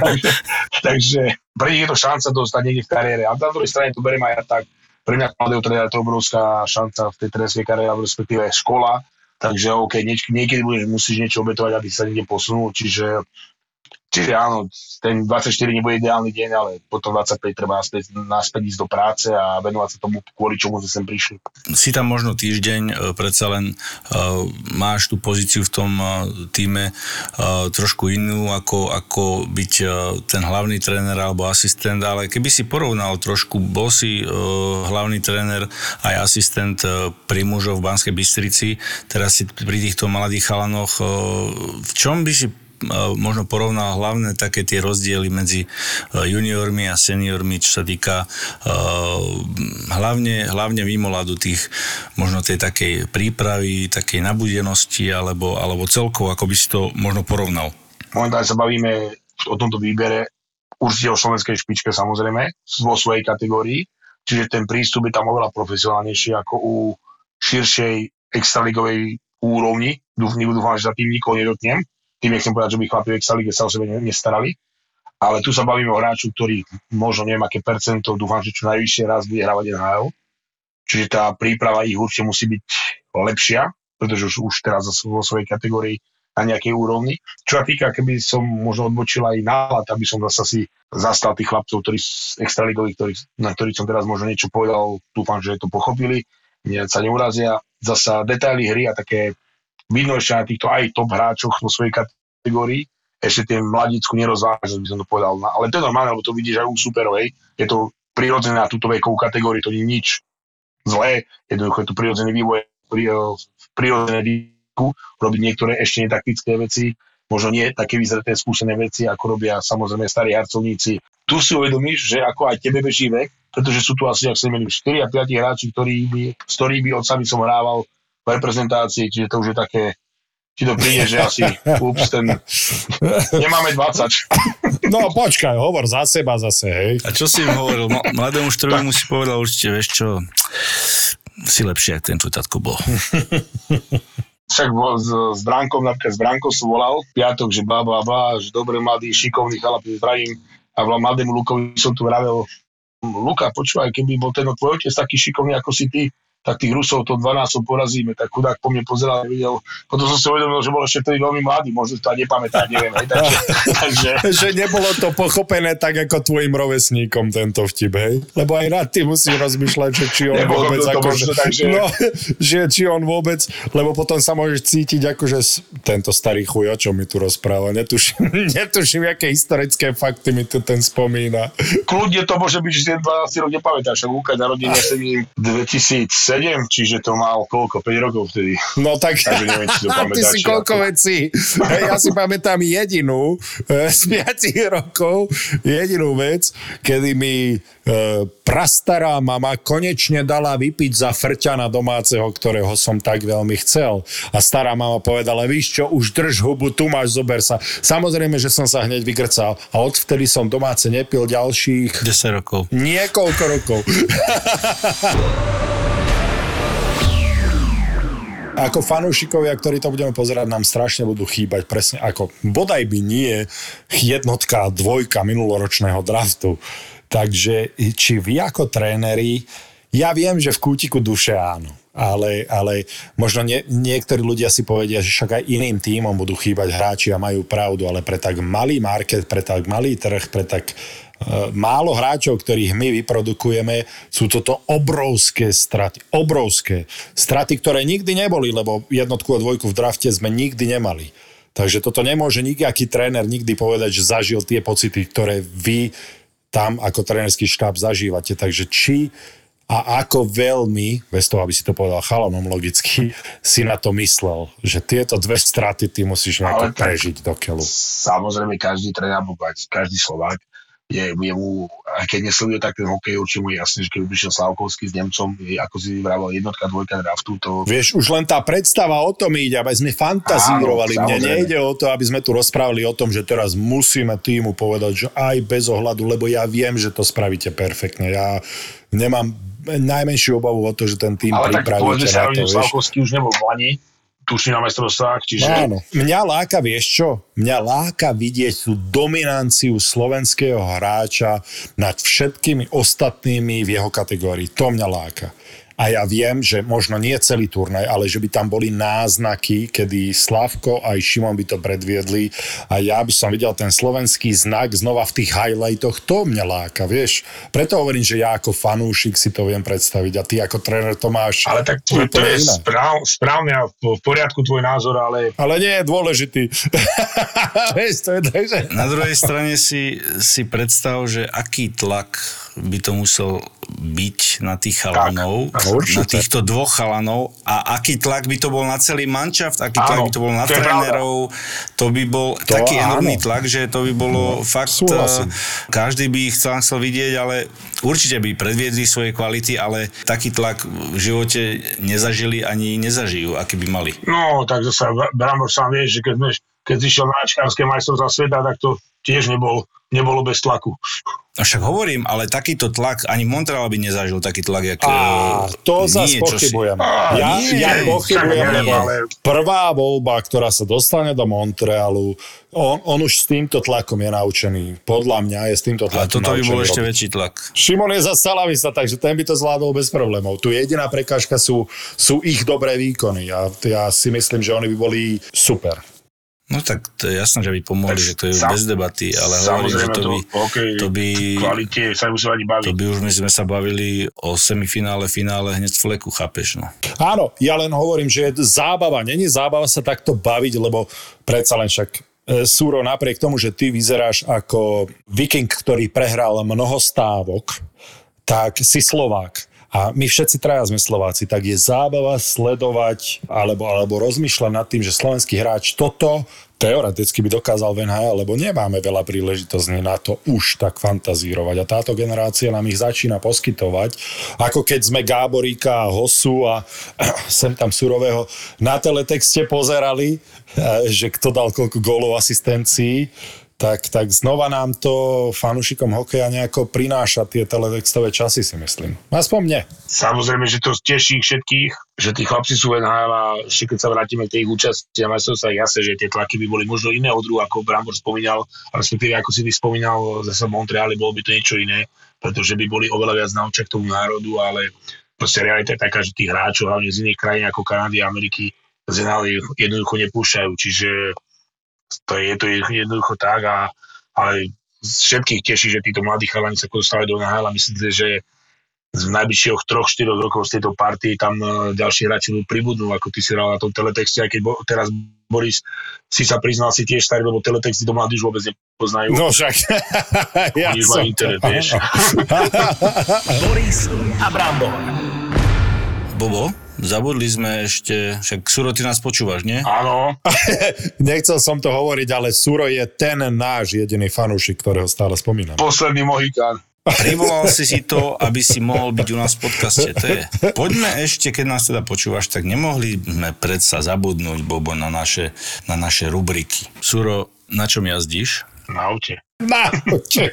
Takže pre nich je to šanca dostať niekde v kariére. A na druhej strane to beriem aj ja tak. Pre mňa je to obrovská šanca v tej trénerskej kariére, v respektíve škola, takže OK, nieč, niekedy budeš, musíš niečo obetovať, aby sa niekde posunul, čiže Čiže áno, ten dvadsaťštyri nebude ideálny deň, ale potom dvadsaťpäť treba naspäť, naspäť ísť do práce a venovať sa tomu, kvôli čomu sme sem prišli. Si tam možno týždeň, predsa len uh, máš tú pozíciu v tom uh, týme uh, trošku inú, ako, ako byť uh, ten hlavný tréner alebo asistent, ale keby si porovnal trošku, bol si uh, hlavný tréner aj asistent uh, pri mužoch v Banskej Bystrici, teraz si pri týchto mladých chalanoch, uh, v čom by si možno porovnal hlavne také tie rozdiely medzi juniormi a seniormi, čo sa týka uh, hlavne, hlavne výmoladu tých, možno tej takej prípravy, takej nabudenosti alebo, alebo celkovo, ako by si to možno porovnal. Momentálne sa bavíme o tomto výbere určite o slovenskej špičke samozrejme vo svojej kategórii, čiže ten prístup je tam oveľa profesionálnejší ako u širšej extraligovej úrovni. Dúfam, že za tým nikoho nedotnem. Tým nechcem povedať, že by chlapi v extralíge sa o sebe nestarali, ale tu sa bavíme o hráču, ktorý možno neviem aké percento, dúfam, že čo najvyššie raz bude hrávať en há el, čiže tá príprava ich určite musí byť lepšia, pretože už, už teraz vo svojej kategórii na nejakej úrovni. Čo sa týka, keby som možno odbočil aj nálad, aby som zase si zastal tých chlapcov, ktorí extralígových, ktorý, na ktorých som teraz možno niečo povedal, dúfam, že to pochopili, sa neurazia, zasa detaily hry a také vidno ešte na týchto aj top hráčoch vo svojej kategórii, ešte tie mladícku nerozvážať, by som to povedal. Ale to je normálne, lebo to vidíš aj u superovej. Je to prirodzené na túto vekovú kategóriu, to nie je nič zlé, jednoducho je tu prirodzený vývoj v prirodzené vývoju, robiť niektoré ešte netaktické veci, možno nie také vyzreté skúsené veci, ako robia samozrejme starí harcovníci. Tu si uvedomíš, že ako aj tebe beží vek, pretože sú tu asi, ak sa neviem, štyri a päť hráči, ktorí by, s ktorými od sami som hrával v reprezentácii, čiže to už je také, či to príde, že asi ups, ten... nemáme dvadsať. No počkaj, hovor za seba zase, hej. A čo si im hovoril? Mladému Štrvému si povedal určite, vieš čo, si lepšie, ak ten tvoj tatko bol. Však s, s Brankom, napríklad s Brankom som volal piatok, že bla, bla, bla, že dobre, mladý, šikovný chalap, zdravím. A volal mladému Lukovi, som tu vravel, Luka, počúvaj, keby bol ten tvoj otec taký šikovný, ako si ty, tak tých Rusov to dvanásť porazíme, tak chudák po mne pozeral, videl, potom som si uvedomil, že bol ešte vtedy veľmi mladý, možno to aj nepamätať, neviem. Hej, takže, takže... že nebolo to pochopené tak, ako tvojim rovesníkom tento vtip, hej? Lebo aj rád ty musíš rozmýšľať, že či on nebolo vôbec, to, akože, možno, takže... no, že či on vôbec, lebo potom sa môžeš cítiť, akože tento starý chuj, o čom mi tu rozpráva, netuším, netuším, aké historické fakty mi tu ten spomína. Kľudne to môže byť, že ten dvanásť rok nepamätáš, Luka narodil sa v dvetisíc sedem, čiže to mal koľko? päť rokov vtedy. No tak, takže neviem, či to pamätáš, ty si koľko vecí. Hej, ja si pamätám jedinú z piatich rokov, jedinú vec, kedy mi e, prastará mama konečne dala vypiť za frťana domáceho, ktorého som tak veľmi chcel. A stará mama povedala, víš čo, už drž hubu, tu máš, zober sa. Samozrejme, že som sa hneď vygrcal. A odvtedy som domáce nepil ďalších... desať rokov. Niekoľko rokov. Ako fanúšikovia, ktorí to budeme pozerať, nám strašne budú chýbať presne ako bodaj by nie jednotka a dvojka minuloročného draftu. Takže či vy ako tréneri, ja viem, že v kútiku duše áno, ale, ale možno nie, niektorí ľudia si povedia, že však aj iným tímom budú chýbať hráči a majú pravdu, ale pre tak malý market, pre tak malý trh, pre tak málo hráčov, ktorých my vyprodukujeme, sú toto obrovské straty. Obrovské straty, ktoré nikdy neboli, lebo jednotku a dvojku v drafte sme nikdy nemali. Takže toto nemôže nikaký tréner nikdy povedať, že zažil tie pocity, ktoré vy tam ako trénerský štáb zažívate. Takže či a ako veľmi, bez toho, aby si to povedal chalanom logicky, si na to myslel, že tieto dve straty ty musíš nejako prežiť do keľu. Samozrejme, každý tréner, každý Slovák je, je mu, aj keď nesleduje tak ten hokej, určite mu je jasné, že keď prišiel Slafkovský s Nemcom, je, ako si vybrával jednotka, dvojka draftu, to... Vieš, už len tá predstava o tom ide, aby sme fantazírovali. Áno, mne nejde o to, aby sme tu rozprávali o tom, že teraz musíme týmu povedať, že aj bez ohľadu, lebo ja viem, že to spravíte perfektne. Ja nemám najmenšiu obavu o to, že ten tým pripravíte. Ale tak povedz, že ráto, Slafkovský už nebol v Lani, tuším na majstrovstvách, čiže... Áno, mňa láka, vieš čo? Mňa láka vidieť tú dominanciu slovenského hráča nad všetkými ostatnými v jeho kategórii. To mňa láka. A ja viem, že možno nie celý turnaj, ale že by tam boli náznaky, kedy Slavko aj Šimon by to predviedli a ja by som videl ten slovenský znak znova v tých highlightoch, to mňa láka, vieš. Preto hovorím, že ja ako fanúšik si to viem predstaviť a ty ako tréner to máš. Ale tak to, to je správ, správne a v poriadku tvoj názor, ale... Ale nie je dôležitý. Na druhej strane si, si predstav, že aký tlak by to musel byť na tých chalanov, tak, na týchto dvoch chalanov a aký tlak by to bol na celý manšaft, aký áno, tlak by to bol na to trénerov, to by bol to, taký áno. enormný tlak, že to by bolo no, fakt, súhlasím. Každý by ich chcel, chcel vidieť, ale určite by predviedli svoje kvality, ale taký tlak v živote nezažili ani nezažijú, aký by mali. No, tak zase Bramor sám vie, že keď, keď išiel na ačkárske majstrovstvá sveta, tak to tiež nebol, nebolo bez tlaku. Však hovorím, ale takýto tlak, ani Montreal by nezažil taký tlak, ako... Á, to zase pochybujem. Si... Á, ja, nie, ja pochybujem, lebo ale... prvá voľba, ktorá sa dostane do Montrealu, on, on už s týmto tlakom je naučený. Podľa mňa je s týmto tlakom naučený. A toto by bol ešte väčší tlak. Šimon je za Salavista, takže ten by to zvládol bez problémov. Tu jediná prekážka sú, sú ich dobré výkony. Ja, ja si myslím, že oni by boli super. No tak to je jasné, že by pomohli, tak, že to je sam, bez debaty, ale hovorím, že to by... Okay, to by kvalite, sa musíme ani baviť. To by už my sme sa bavili o semifinále, finále, hneď v fleku, chápeš, no. Áno, ja len hovorím, že je zábava, není zábava sa takto baviť, lebo predsa len však Súro, napriek tomu, že ty vyzeráš ako viking, ktorý prehral mnoho stávok, tak si Slovák. A my všetci traja sme Slováci, tak je zábava sledovať alebo, alebo rozmýšľať nad tým, že slovenský hráč toto teoreticky by dokázal v en há el, lebo nemáme veľa príležitostí na to už tak fantazírovať. A táto generácia nám ich začína poskytovať, ako keď sme Gáboríka a Hosu a sem tam Surového na teletexte pozerali, že kto dal koľko gólov asistencií. Tak, tak znova nám to fanúšikom hokeja nejako prináša tie teletextové časy, si myslím. Aspoň mne. Samozrejme, že to teší všetkých, že tí chlapci sú en há el a ešte keď sa vrátime k tej účasti na majstrovstvá, jasne, že tie tlaky by boli možno iného druhu, ako Brambor spomínal, a respektíve ako si ty spomínal zase v Montreali, bolo by to niečo iné, pretože by boli oveľa viac na očiach tomu národu, ale proste realita je taká, že tých hráčov hlavne z iných krajín ako Kanady a Ameriky z en há el jednoducho nepúšťajú, čiže to je to jednoducho tak, a, ale všetkých teší, že títo mladí chalani sa dostali do en há el a myslím, že z najbližších tri štyri rokov z tejto party tam ďalší hráči pribudnú, ako ty si hral na tom teletexte, aj keď bo, teraz Boris si sa priznal, si tiež starý, lebo teletexty do mladých už vôbec nepoznajú. No však, ja oni som internet, to. Vieš? Boris a Brambo. Bobo? Zabudli sme ešte, však Suro, ty nás počúvaš, nie? Áno. Nechcel som to hovoriť, ale Suro je ten náš jediný fanúšik, ktorého stále spomínam. Posledný Mohikán. Privolal si si to, aby si mohol byť u nás v podcaste, to je. Poďme ešte, keď nás teda počúvaš, tak nemohli sme predsa zabudnúť, Bobo, na naše, na naše rubriky. Suro, na čom jazdíš? Na aute. Na aute.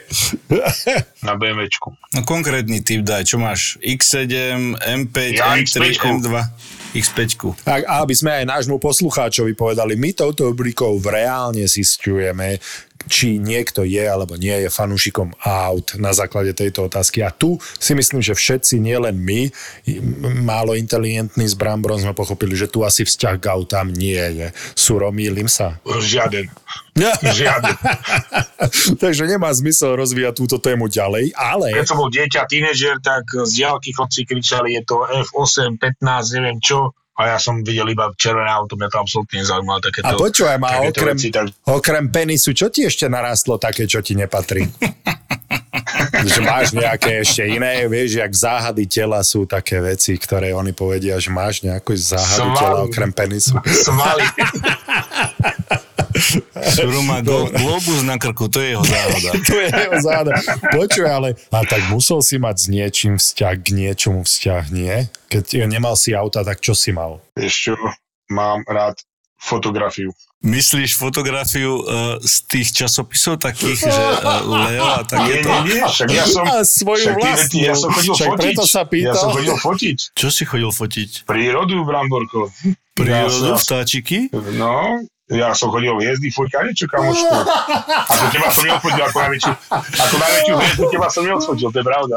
Na BMWčku. No konkrétny typ daj, čo máš? iks sedem, em päť, ja, em tri, em dva, iks päťku. Tak, aby sme aj nášmu poslucháčovi povedali, my touto rubrikou reálne zisťujeme, či niekto je alebo nie je fanúšikom aut na základe tejto otázky. A tu si myslím, že všetci, nielen my, málo inteligentní s Bramborom, sme pochopili, že tu asi vzťah k autám nie je. Suromýlim sa. Žiaden. Žiaden. Takže nemá zmysel rozvíjať túto tému ďalej, ale... Keď som bol dieťa, tínežer, tak z diaľky chlapci kričali, je to ef osem, pätnásť, neviem čo. A ja som videl iba červené auto, mňa to absolútne nezaujímalo. Takéto, a počúvaj ma, okrem, tak... okrem penisu, čo ti ešte narastlo také, čo ti nepatrí? Že máš nejaké ešte iné, vieš, jak záhady tela sú také veci, ktoré oni povedia, že máš nejakú záhadu Sval... tela okrem penisu. Svaly. Suru má globus na krku, to je jeho záhada. To je jeho záhada. Počuj, ale a tak musel si mať s niečím vzťah, k niečomu vzťah, nie? Keď nemal si auta, tak čo si mal? Ešte mám rád fotografiu. Myslíš fotografiu uh, z tých časopisov takých, že uh, Leo a tak je to? Nie, však ja som, a svoju vlastnú. Ja som chodil však fotiť. Preto sa pýtal. Ja som chodil fotiť. Čo si chodil fotiť? Prírodu, Bramborko. Prírodu, vtáčiky? No, ja som chodil v hviezdy, foťka, niečo, kamočko. Ako teba som neodfotil, ako najväčšiu, ako najväčšiu hviezdu teba som neodfotil, to je pravda.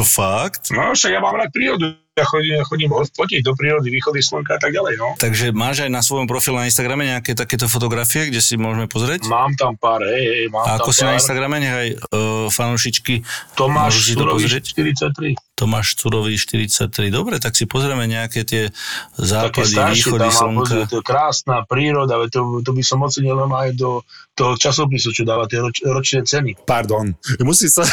To fakt? No, však ja mám rád prírodu. Ja chodím, chodím fotiť do prírody, východy slnka a tak ďalej, no. Takže máš aj na svojom profile na Instagrame nejaké takéto fotografie, kde si môžeme pozrieť? Mám tam pár, hej, hej, mám a tam pár. A ako si na Instagrame, nechaj uh, fanúšičky, môžu si to pozrieť? štyridsaťtri. Tomáš Surový štyridsaťtri. Dobre, tak si pozrieme nejaké tie západy, východy slnka. To je krásna príroda, to, to by som ocenil aj do toho časopisu, čo dáva tie roč, ročné ceny. Pardon, musí sa...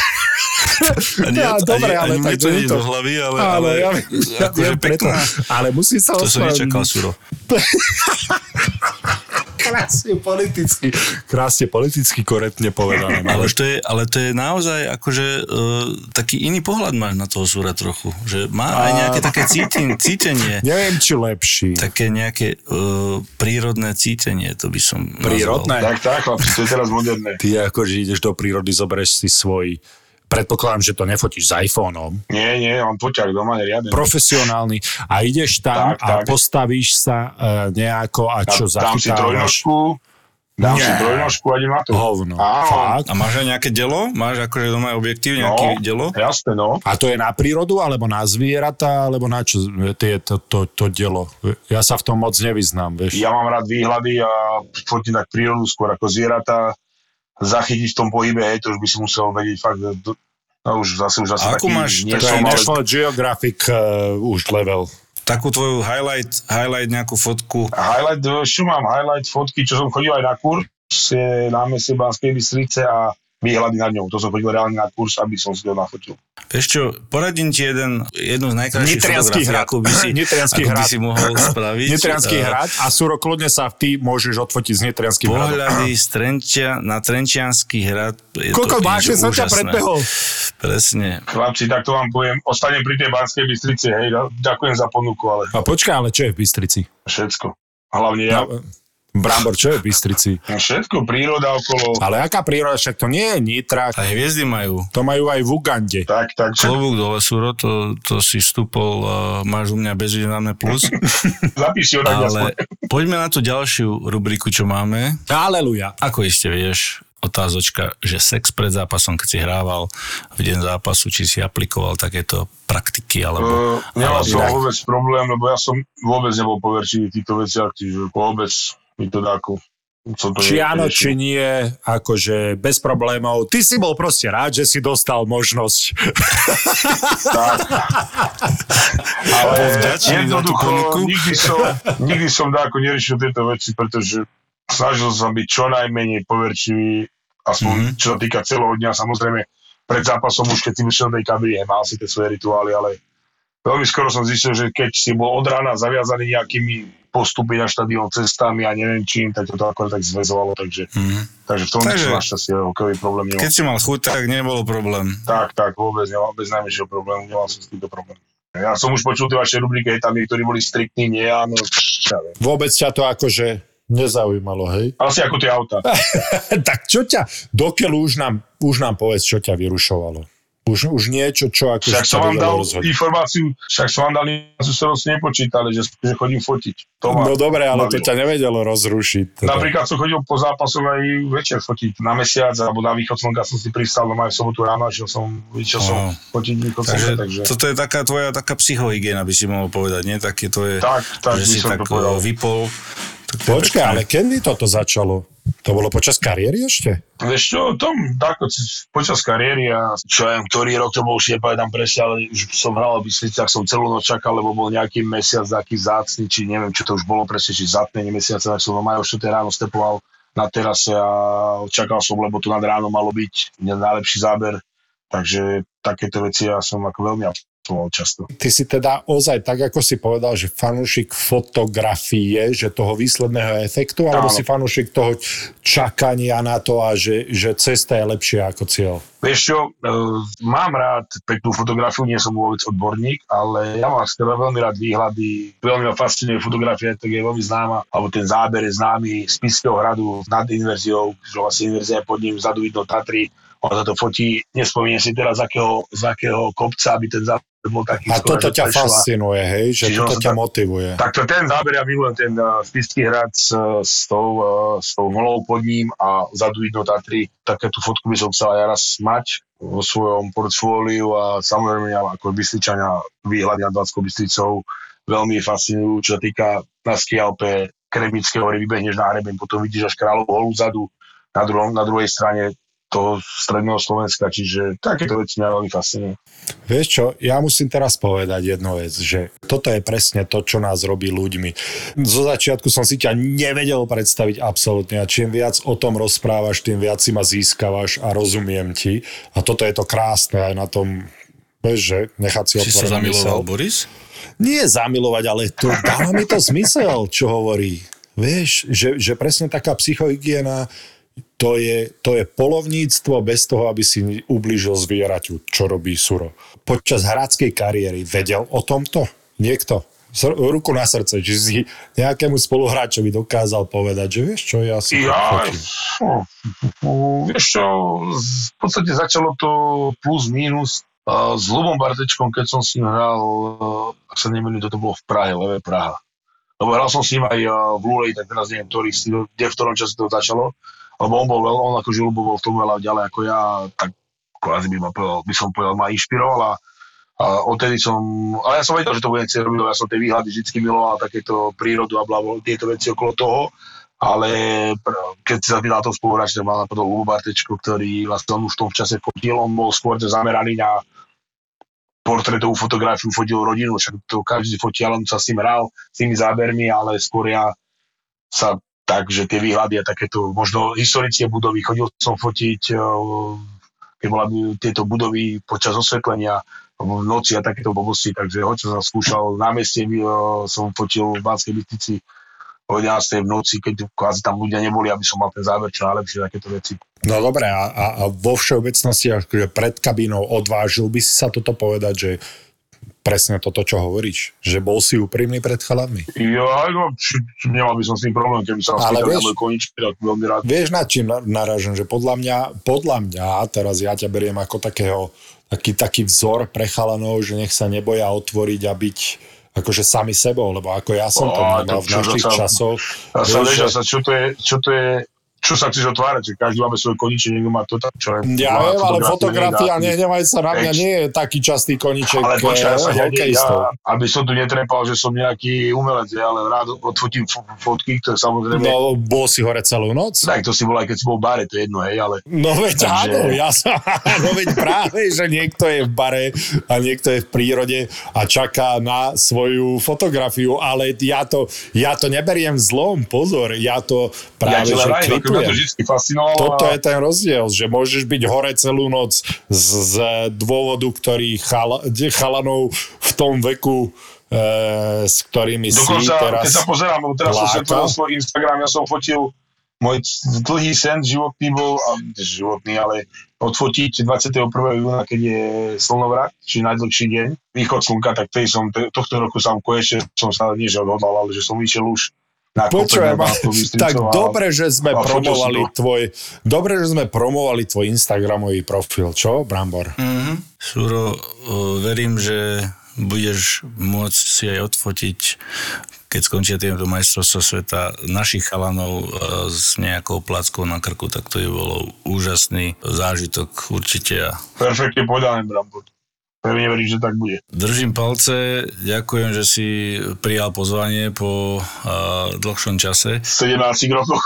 Ani, ja, ani, dobre, ale ani tak to nie je to do hlavy, ale, ale, ale, ja, akože ja pekná. Ale musí sa to ospravedlniť. To som nečakal, Suro. Krásne politicky. Krásne politicky korektne povedané. Ale to je, ale to je naozaj akože uh, taký iný pohľad máš na toho Sura trochu. Že má aj nejaké také cítenie. cítenie Neviem, či lepší. Také nejaké uh, prírodné cítenie, to by som prírodné? Nazval. Tak, tak, chlapci, to je teraz moderné. Ty akože ideš do prírody, zoberieš si svoj. Predpokladám, že to nefotíš s iPhone-om. Nie, nie, on poťak doma neriadne. Profesionálny. A ideš tam tak, a tak. Postavíš sa e, nejako a čo zachytávaš. Dám si trojnožku, dám nie. si trojnožku a idem na to. Hovno. Fakt. A máš aj nejaké delo? Máš akože doma objektív, nejaké no, delo? Jasne, no. A to je na prírodu, alebo na zvieratá, alebo na čo je to, to, to delo? Ja sa v tom moc nevyznám, vieš. Ja mám rád výhľady a fotím tak prírodu skôr ako zvieratá. Zachytiť v tom pohybe, hej, to už by si musel vedieť fakt, no už zase, už zase taký... Ako máš, to je National Geographic uh, už level. Takú tvoju highlight, highlight nejakú fotku. Highlight, čo mám, highlight fotky, čo som chodil aj na kurz, na meste Banskej Bystrice a výhľady nad ňou. To som chodil reálne na kurz, aby som si to nafotil. Vieš čo, poradím ti jeden, jednu z najkrajších fotografií, ako by si, ako by si mohol spraviť. Nitriansky hrad a Surokľudne sa ty môžeš odfotiť z Nitrianskych hradov. Pohľady na Trenčiansky hrad. Koľko vážne som ťa predbehol. Presne. Chlapci, tak to vám poviem. Ostanem pri tej Banskej Bystrici, hej. Ďakujem za ponuku, ale... A počkaj, ale čo je v Bystrici? Všetko. Hlavne ja... No, Brambor, čo je v Bystrici? No všetko, príroda okolo. Ale aká príroda? Však to nie je Nitra. A hviezdy majú. To majú aj v Ugande. Tak, tak. Klobúk dole, Suro, to, to si vstúpol, uh, máš u mňa bezvýznamné plus. Zapíš si ho na ďalej. Poďme na tú ďalšiu rubriku, čo máme. Aleluja. Ako ešte vieš, otázočka, že sex pred zápasom, keď si hrával v deň zápasu, či si aplikoval takéto praktiky, alebo... Uh, ja alebo som tak... vôbec problém, lebo ja som vôbec nebol poverčivý v týchto veciach, čiže vôbec mi to dáko... Či áno, či nie, akože bez problémov. Ty si bol proste rád, že si dostal možnosť. Tak. Ale jednoducho, nikdy som, nikdy som dáko neriešil tieto veci, pretože snažil som byť čo najmenej poverčivý, aspoň mm-hmm. čo sa týka celého dňa. Samozrejme, pred zápasom už keď si vyšiel do tej kabíne, mal si tie svoje rituály, ale veľmi skoro som zistil, že keď si bol od rána zaviazaný nejakými postupy na štadión, cestami a neviem čím, tak to ako tak zväzovalo, takže, mm-hmm. takže v tom niečo našťastie veľký problém nebol. Keď si mal chuť, tak nebol problém. Tak, tak, vôbec nemal, bez najmenšieho problému, nemal som s týmto problém. Ja som už počul tie vaše rubriky, tam niektorí boli striktní, nie, áno. Vôbec ťa to akože... nezaujímalo, hej? Asi ako tie autá. Tak čo ťa, dokiaľ už nám, už nám povedz, čo ťa vyrušovalo. Už, už niečo, čo ako... Však som vám dal rozhodiť. informáciu, však som vám dal informáciu, ktorú ste nepočítali, že, že chodím fotiť. To má, no dobre, ale to ťa nevedelo rozrušiť. Teda. Napríklad som chodil po zápasoch aj večer fotiť na mesiac, alebo na východ slnka som si pristal doma aj v sobotu ráno, že som vyčel som fotiť východ slnka. Takže, takže toto je taká tvoja taká psychohygiena, by si mohol povedať, nie? Také tvoje, tak, tak, že si tak vypol. Počkaj, ale kedy toto začalo? To bolo počas kariéry ešte? Vieš čo, tom, tako, počas kariéry a čo aj ktorý rok to bol, už nepamätám presne, ale už som hral v Bystricách, som celú noc čakal, lebo bol nejaký mesiac, nejaký zácny, či neviem, čo to už bolo presne, či zácnenie mesiace, tak som aj o štvrtej ráno stepoval na terase a čakal som, lebo tu nad ráno malo byť najlepší záber, takže takéto veci ja som ako veľmi... Často. Ty si teda ozaj, tak ako si povedal, že fanúšik fotografie, že toho výsledného efektu, alebo Áno. si fanúšik toho čakania na to a že, že cesta je lepšia ako cieľ? Vieš čo, e, mám rád peknú fotografiu, nie som vôbec odborník, ale ja mám skoro veľmi rád výhľady, veľmi ma fascinuje fotografia, tak je veľmi známa, alebo ten záber je známy z Pískeho hradu nad inverziou, že vlastne inverzia je pod ním, vzadu vidno Tatry, on sa to fotí, nespomínam si teraz, z akého, z akého kopca by ten záber bol taký. A skoro, toto ťa prešla. Fascinuje, hej? Že čiže toto ťa tak, motivuje. Takto ten záber, ja milujem ten uh, Písky hrad s, s tou, uh, s tou holou pod ním a vzadu vidno Tatry, takéto fotku by som chcel aj raz mať vo svojom portfóliu a samozrejme ako Bystričania výhľad na Banskou Bystricou veľmi fascinujú, čo sa týka na Skialpe, Kremnické hory, vybehneš na hrebeň, potom vidíš až Kráľovú holu vzadu, na, druhom, na druhej strane toho stredného Slovenska, čiže takéto veci mňa veľmi fascinujú. Vieš čo, ja musím teraz povedať jednu vec, že toto je presne to, čo nás robí ľuďmi. Zo začiatku som si ťa nevedel predstaviť absolútne a čím viac o tom rozprávaš, tým viac si ma získavaš a rozumiem ti. A toto je to krásne aj na tom, vieš, že nechať si otvorený mysel. Či sa zamiloval Boris? Nie zamilovať, ale to dáva mi to zmysel, čo hovorí. Vieš, že, že presne taká psychohygiena. To je, to je polovníctvo bez toho, aby si ublížil zvieraťu, čo robí Suro. Počas hráckej kariéry vedel o tomto niekto? S ruku na srdce, či si nejakému spoluhráčovi dokázal povedať, že vieš čo, ja si ja, no, vieš čo, v podstate začalo to plus, mínus uh, s Ľubom Bartečkom, keď som s ním hral, uh, ak sa nemýlim, toto bolo v Prahe, Levé Praha. Lebo hral som s ním aj uh, v Lulej, tak teraz neviem, ktorý, kde v ktorom čase to začalo. Lebo on bol veľa, on akože Ľubo bol v tom veľa ďalej ako ja, tak kvázi by ma povedal, by som povedal, ma inšpiroval a, a odtedy som, ale ja som vedel, že to bude niečo robiť, ja som tie výhľady vždycky miloval, takéto prírodu a blablabla, tieto veci okolo toho, ale keď si zapýtal toho spoluhráča, mal napadol Ľubo Bartečko, ktorý vlastne už v tom čase fotil, on bol skôr zameraný na portrétovú fotografiu, fotil rodinu, však to každý fotil, on sa s tým hral, s tými zábermi, ale skôr ja sa Takže tie výhľady a takéto možno historické budovy. Chodil som fotiť, keď boli tieto budovy počas osvetlenia v noci a takéto blbosti, takže hoď som sa skúšal. Námestie som fotil v Banskej Bystrici o jedenástej v noci, keď kvázi tam ľudia neboli, aby som mal ten záver čo najlepšie, takéto veci. No dobré, a, a vo všeobecnosti, akože pred kabínou, odvážil by si sa toto povedať, že presne toto, čo hovoríš, že bol si úprimný pred chalami? Ja, no, či, či, nemal by som s tým problém, keby sa spýtal na moje koničky, tak veľmi rád. Vieš, na čím narážam, že podľa mňa, podľa mňa, teraz ja ťa beriem ako takého, taký, taký vzor pre chalanov, že nech sa neboja otvoriť a byť akože sami sebou, lebo ako ja som to vnímal v našich časoch. Čo sa chceš otvárať? Každý máme svoje koniček, niekto má to tam, čo je. Ja viem, ale fotografia, nehnevaj sa na mňa, nie je taký častý koniček. Ale počkaj, ja, ja, aby som tu netrepal, že som nejaký umelec, ja ale rád odfotím fotky, ktoré samozrejme... No, bol si hore celú noc. Tak, to si bol aj keď si bol v bare, to je jedno, hej, ale... No veď takže... áno, ja sa... No veď práve, že niekto je v bare a niekto je v prírode a čaká na svoju fotografiu, ale ja to, ja to neberiem zlom, pozor, ja to práve, ja, že kripu... Mňa to vždy fascinovalo. Toto je ten rozdiel, že môžeš byť hore celú noc z, z dôvodu, ktorý chala, chalanov v tom veku, e, s ktorými dokonca, si teraz... Keď sa pozerám, teraz som sa tvojil svoj Instagram, ja som fotil môj dlhý sen životný bol, a životný, ale odfotiť dvadsiateho prvého júna, keď je slnovrat, či najdlhší deň, východ slnka, tak tej som, tohto roku sám konečne som sa nie že odhodlal, ale že som vyšiel už. Počujem, tak dobre, že sme promovali tvoj, dobre, že sme promovali tvoj Instagramový profil, čo, Brambor? Mm-hmm. Šuro, verím, že budeš môcť si aj odfotiť, keď skončia tieto majstrovstvá sveta, našich chalanov s nejakou plackou na krku, tak to je bolo úžasný zážitok určite. Perfektne povedané, Brambor. Pevne verím, že tak bude. Držím palce, ďakujem, že si prijal pozvanie po uh, dlhšom čase. sedemnásť rokov.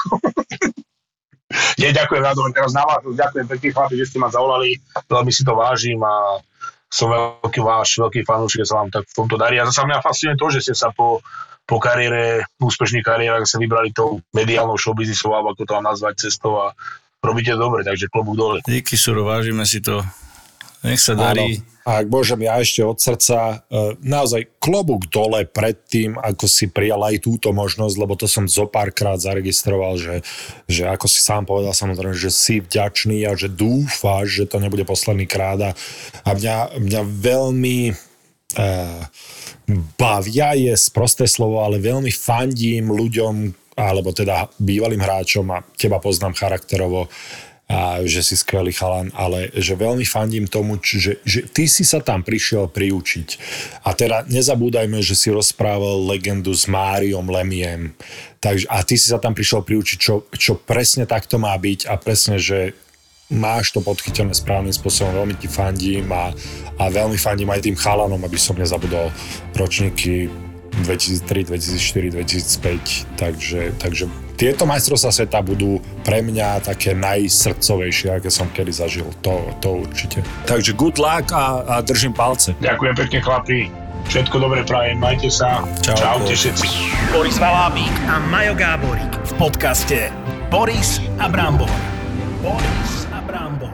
Nie, ďakujem, rádobre, teraz na vás, ďakujem pekne, chlapi, že ste ma zavolali, veľmi si to vážim a som veľký váš, veľký fanúšik, že sa vám tak v tomto darí. A zase mňa fascinuje to, že ste sa po, po kariére, úspešných kariérach sa vybrali tou mediálnou showbiznisou, alebo ako to vám nazvať, cestou a robíte dobre, takže klobúk dole. Díky, Suro, vážime si to. Nech sa darí. Áno. A ak môžem ja ešte od srdca, naozaj klobúk dole pred tým, ako si prijal aj túto možnosť, lebo to som zo párkrát zaregistroval, že, že ako si sám povedal, samozrejme, že si vďačný a že dúfáš, že to nebude posledný krát. A mňa, mňa veľmi eh, bavia je sprosté slovo, ale veľmi fandím ľuďom, alebo teda bývalým hráčom, a teba poznám charakterovo, a že si skvelý chalan, ale že veľmi fandím tomu, že, že ty si sa tam prišiel priučiť. A teda nezabúdajme, že si rozprával legendu s Máriom Lemiem. Takže, a ty si sa tam prišiel priučiť, čo, čo presne takto má byť a presne, že máš to podchytené správnym spôsobom. Veľmi ti fandím a, a veľmi fandím aj tým chalanom, aby som nezabudol ročníky dvetisíctri, dvetisícštyri, dvetisícpäť, takže, takže tieto majstrovstvá sveta budú pre mňa také najsrdcovejšie, aké som kedy zažil, to, to určite. Takže good luck a, a držím palce. Ďakujem pekne, chlapi, všetko dobre prajem, majte sa, čau, čaute všetci. Boris Valábík a Majo Gáborík v podcaste Boris a Brambor. Boris a Brambor.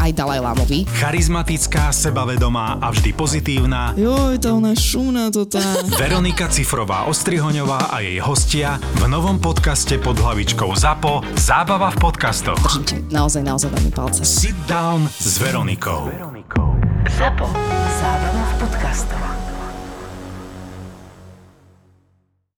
aj Dalajlámovi. Charizmatická, sebavedomá a vždy pozitívna. Joj, tá ona šúna to tá. Veronika Cifrová-Ostrihoňová a jej hostia v novom podcaste pod hlavičkou ZAPO Zábava v podcastoch. Držím naozaj, naozaj veľmi palce. Sit down s Veronikou. ZAPO Zábava v podcastoch.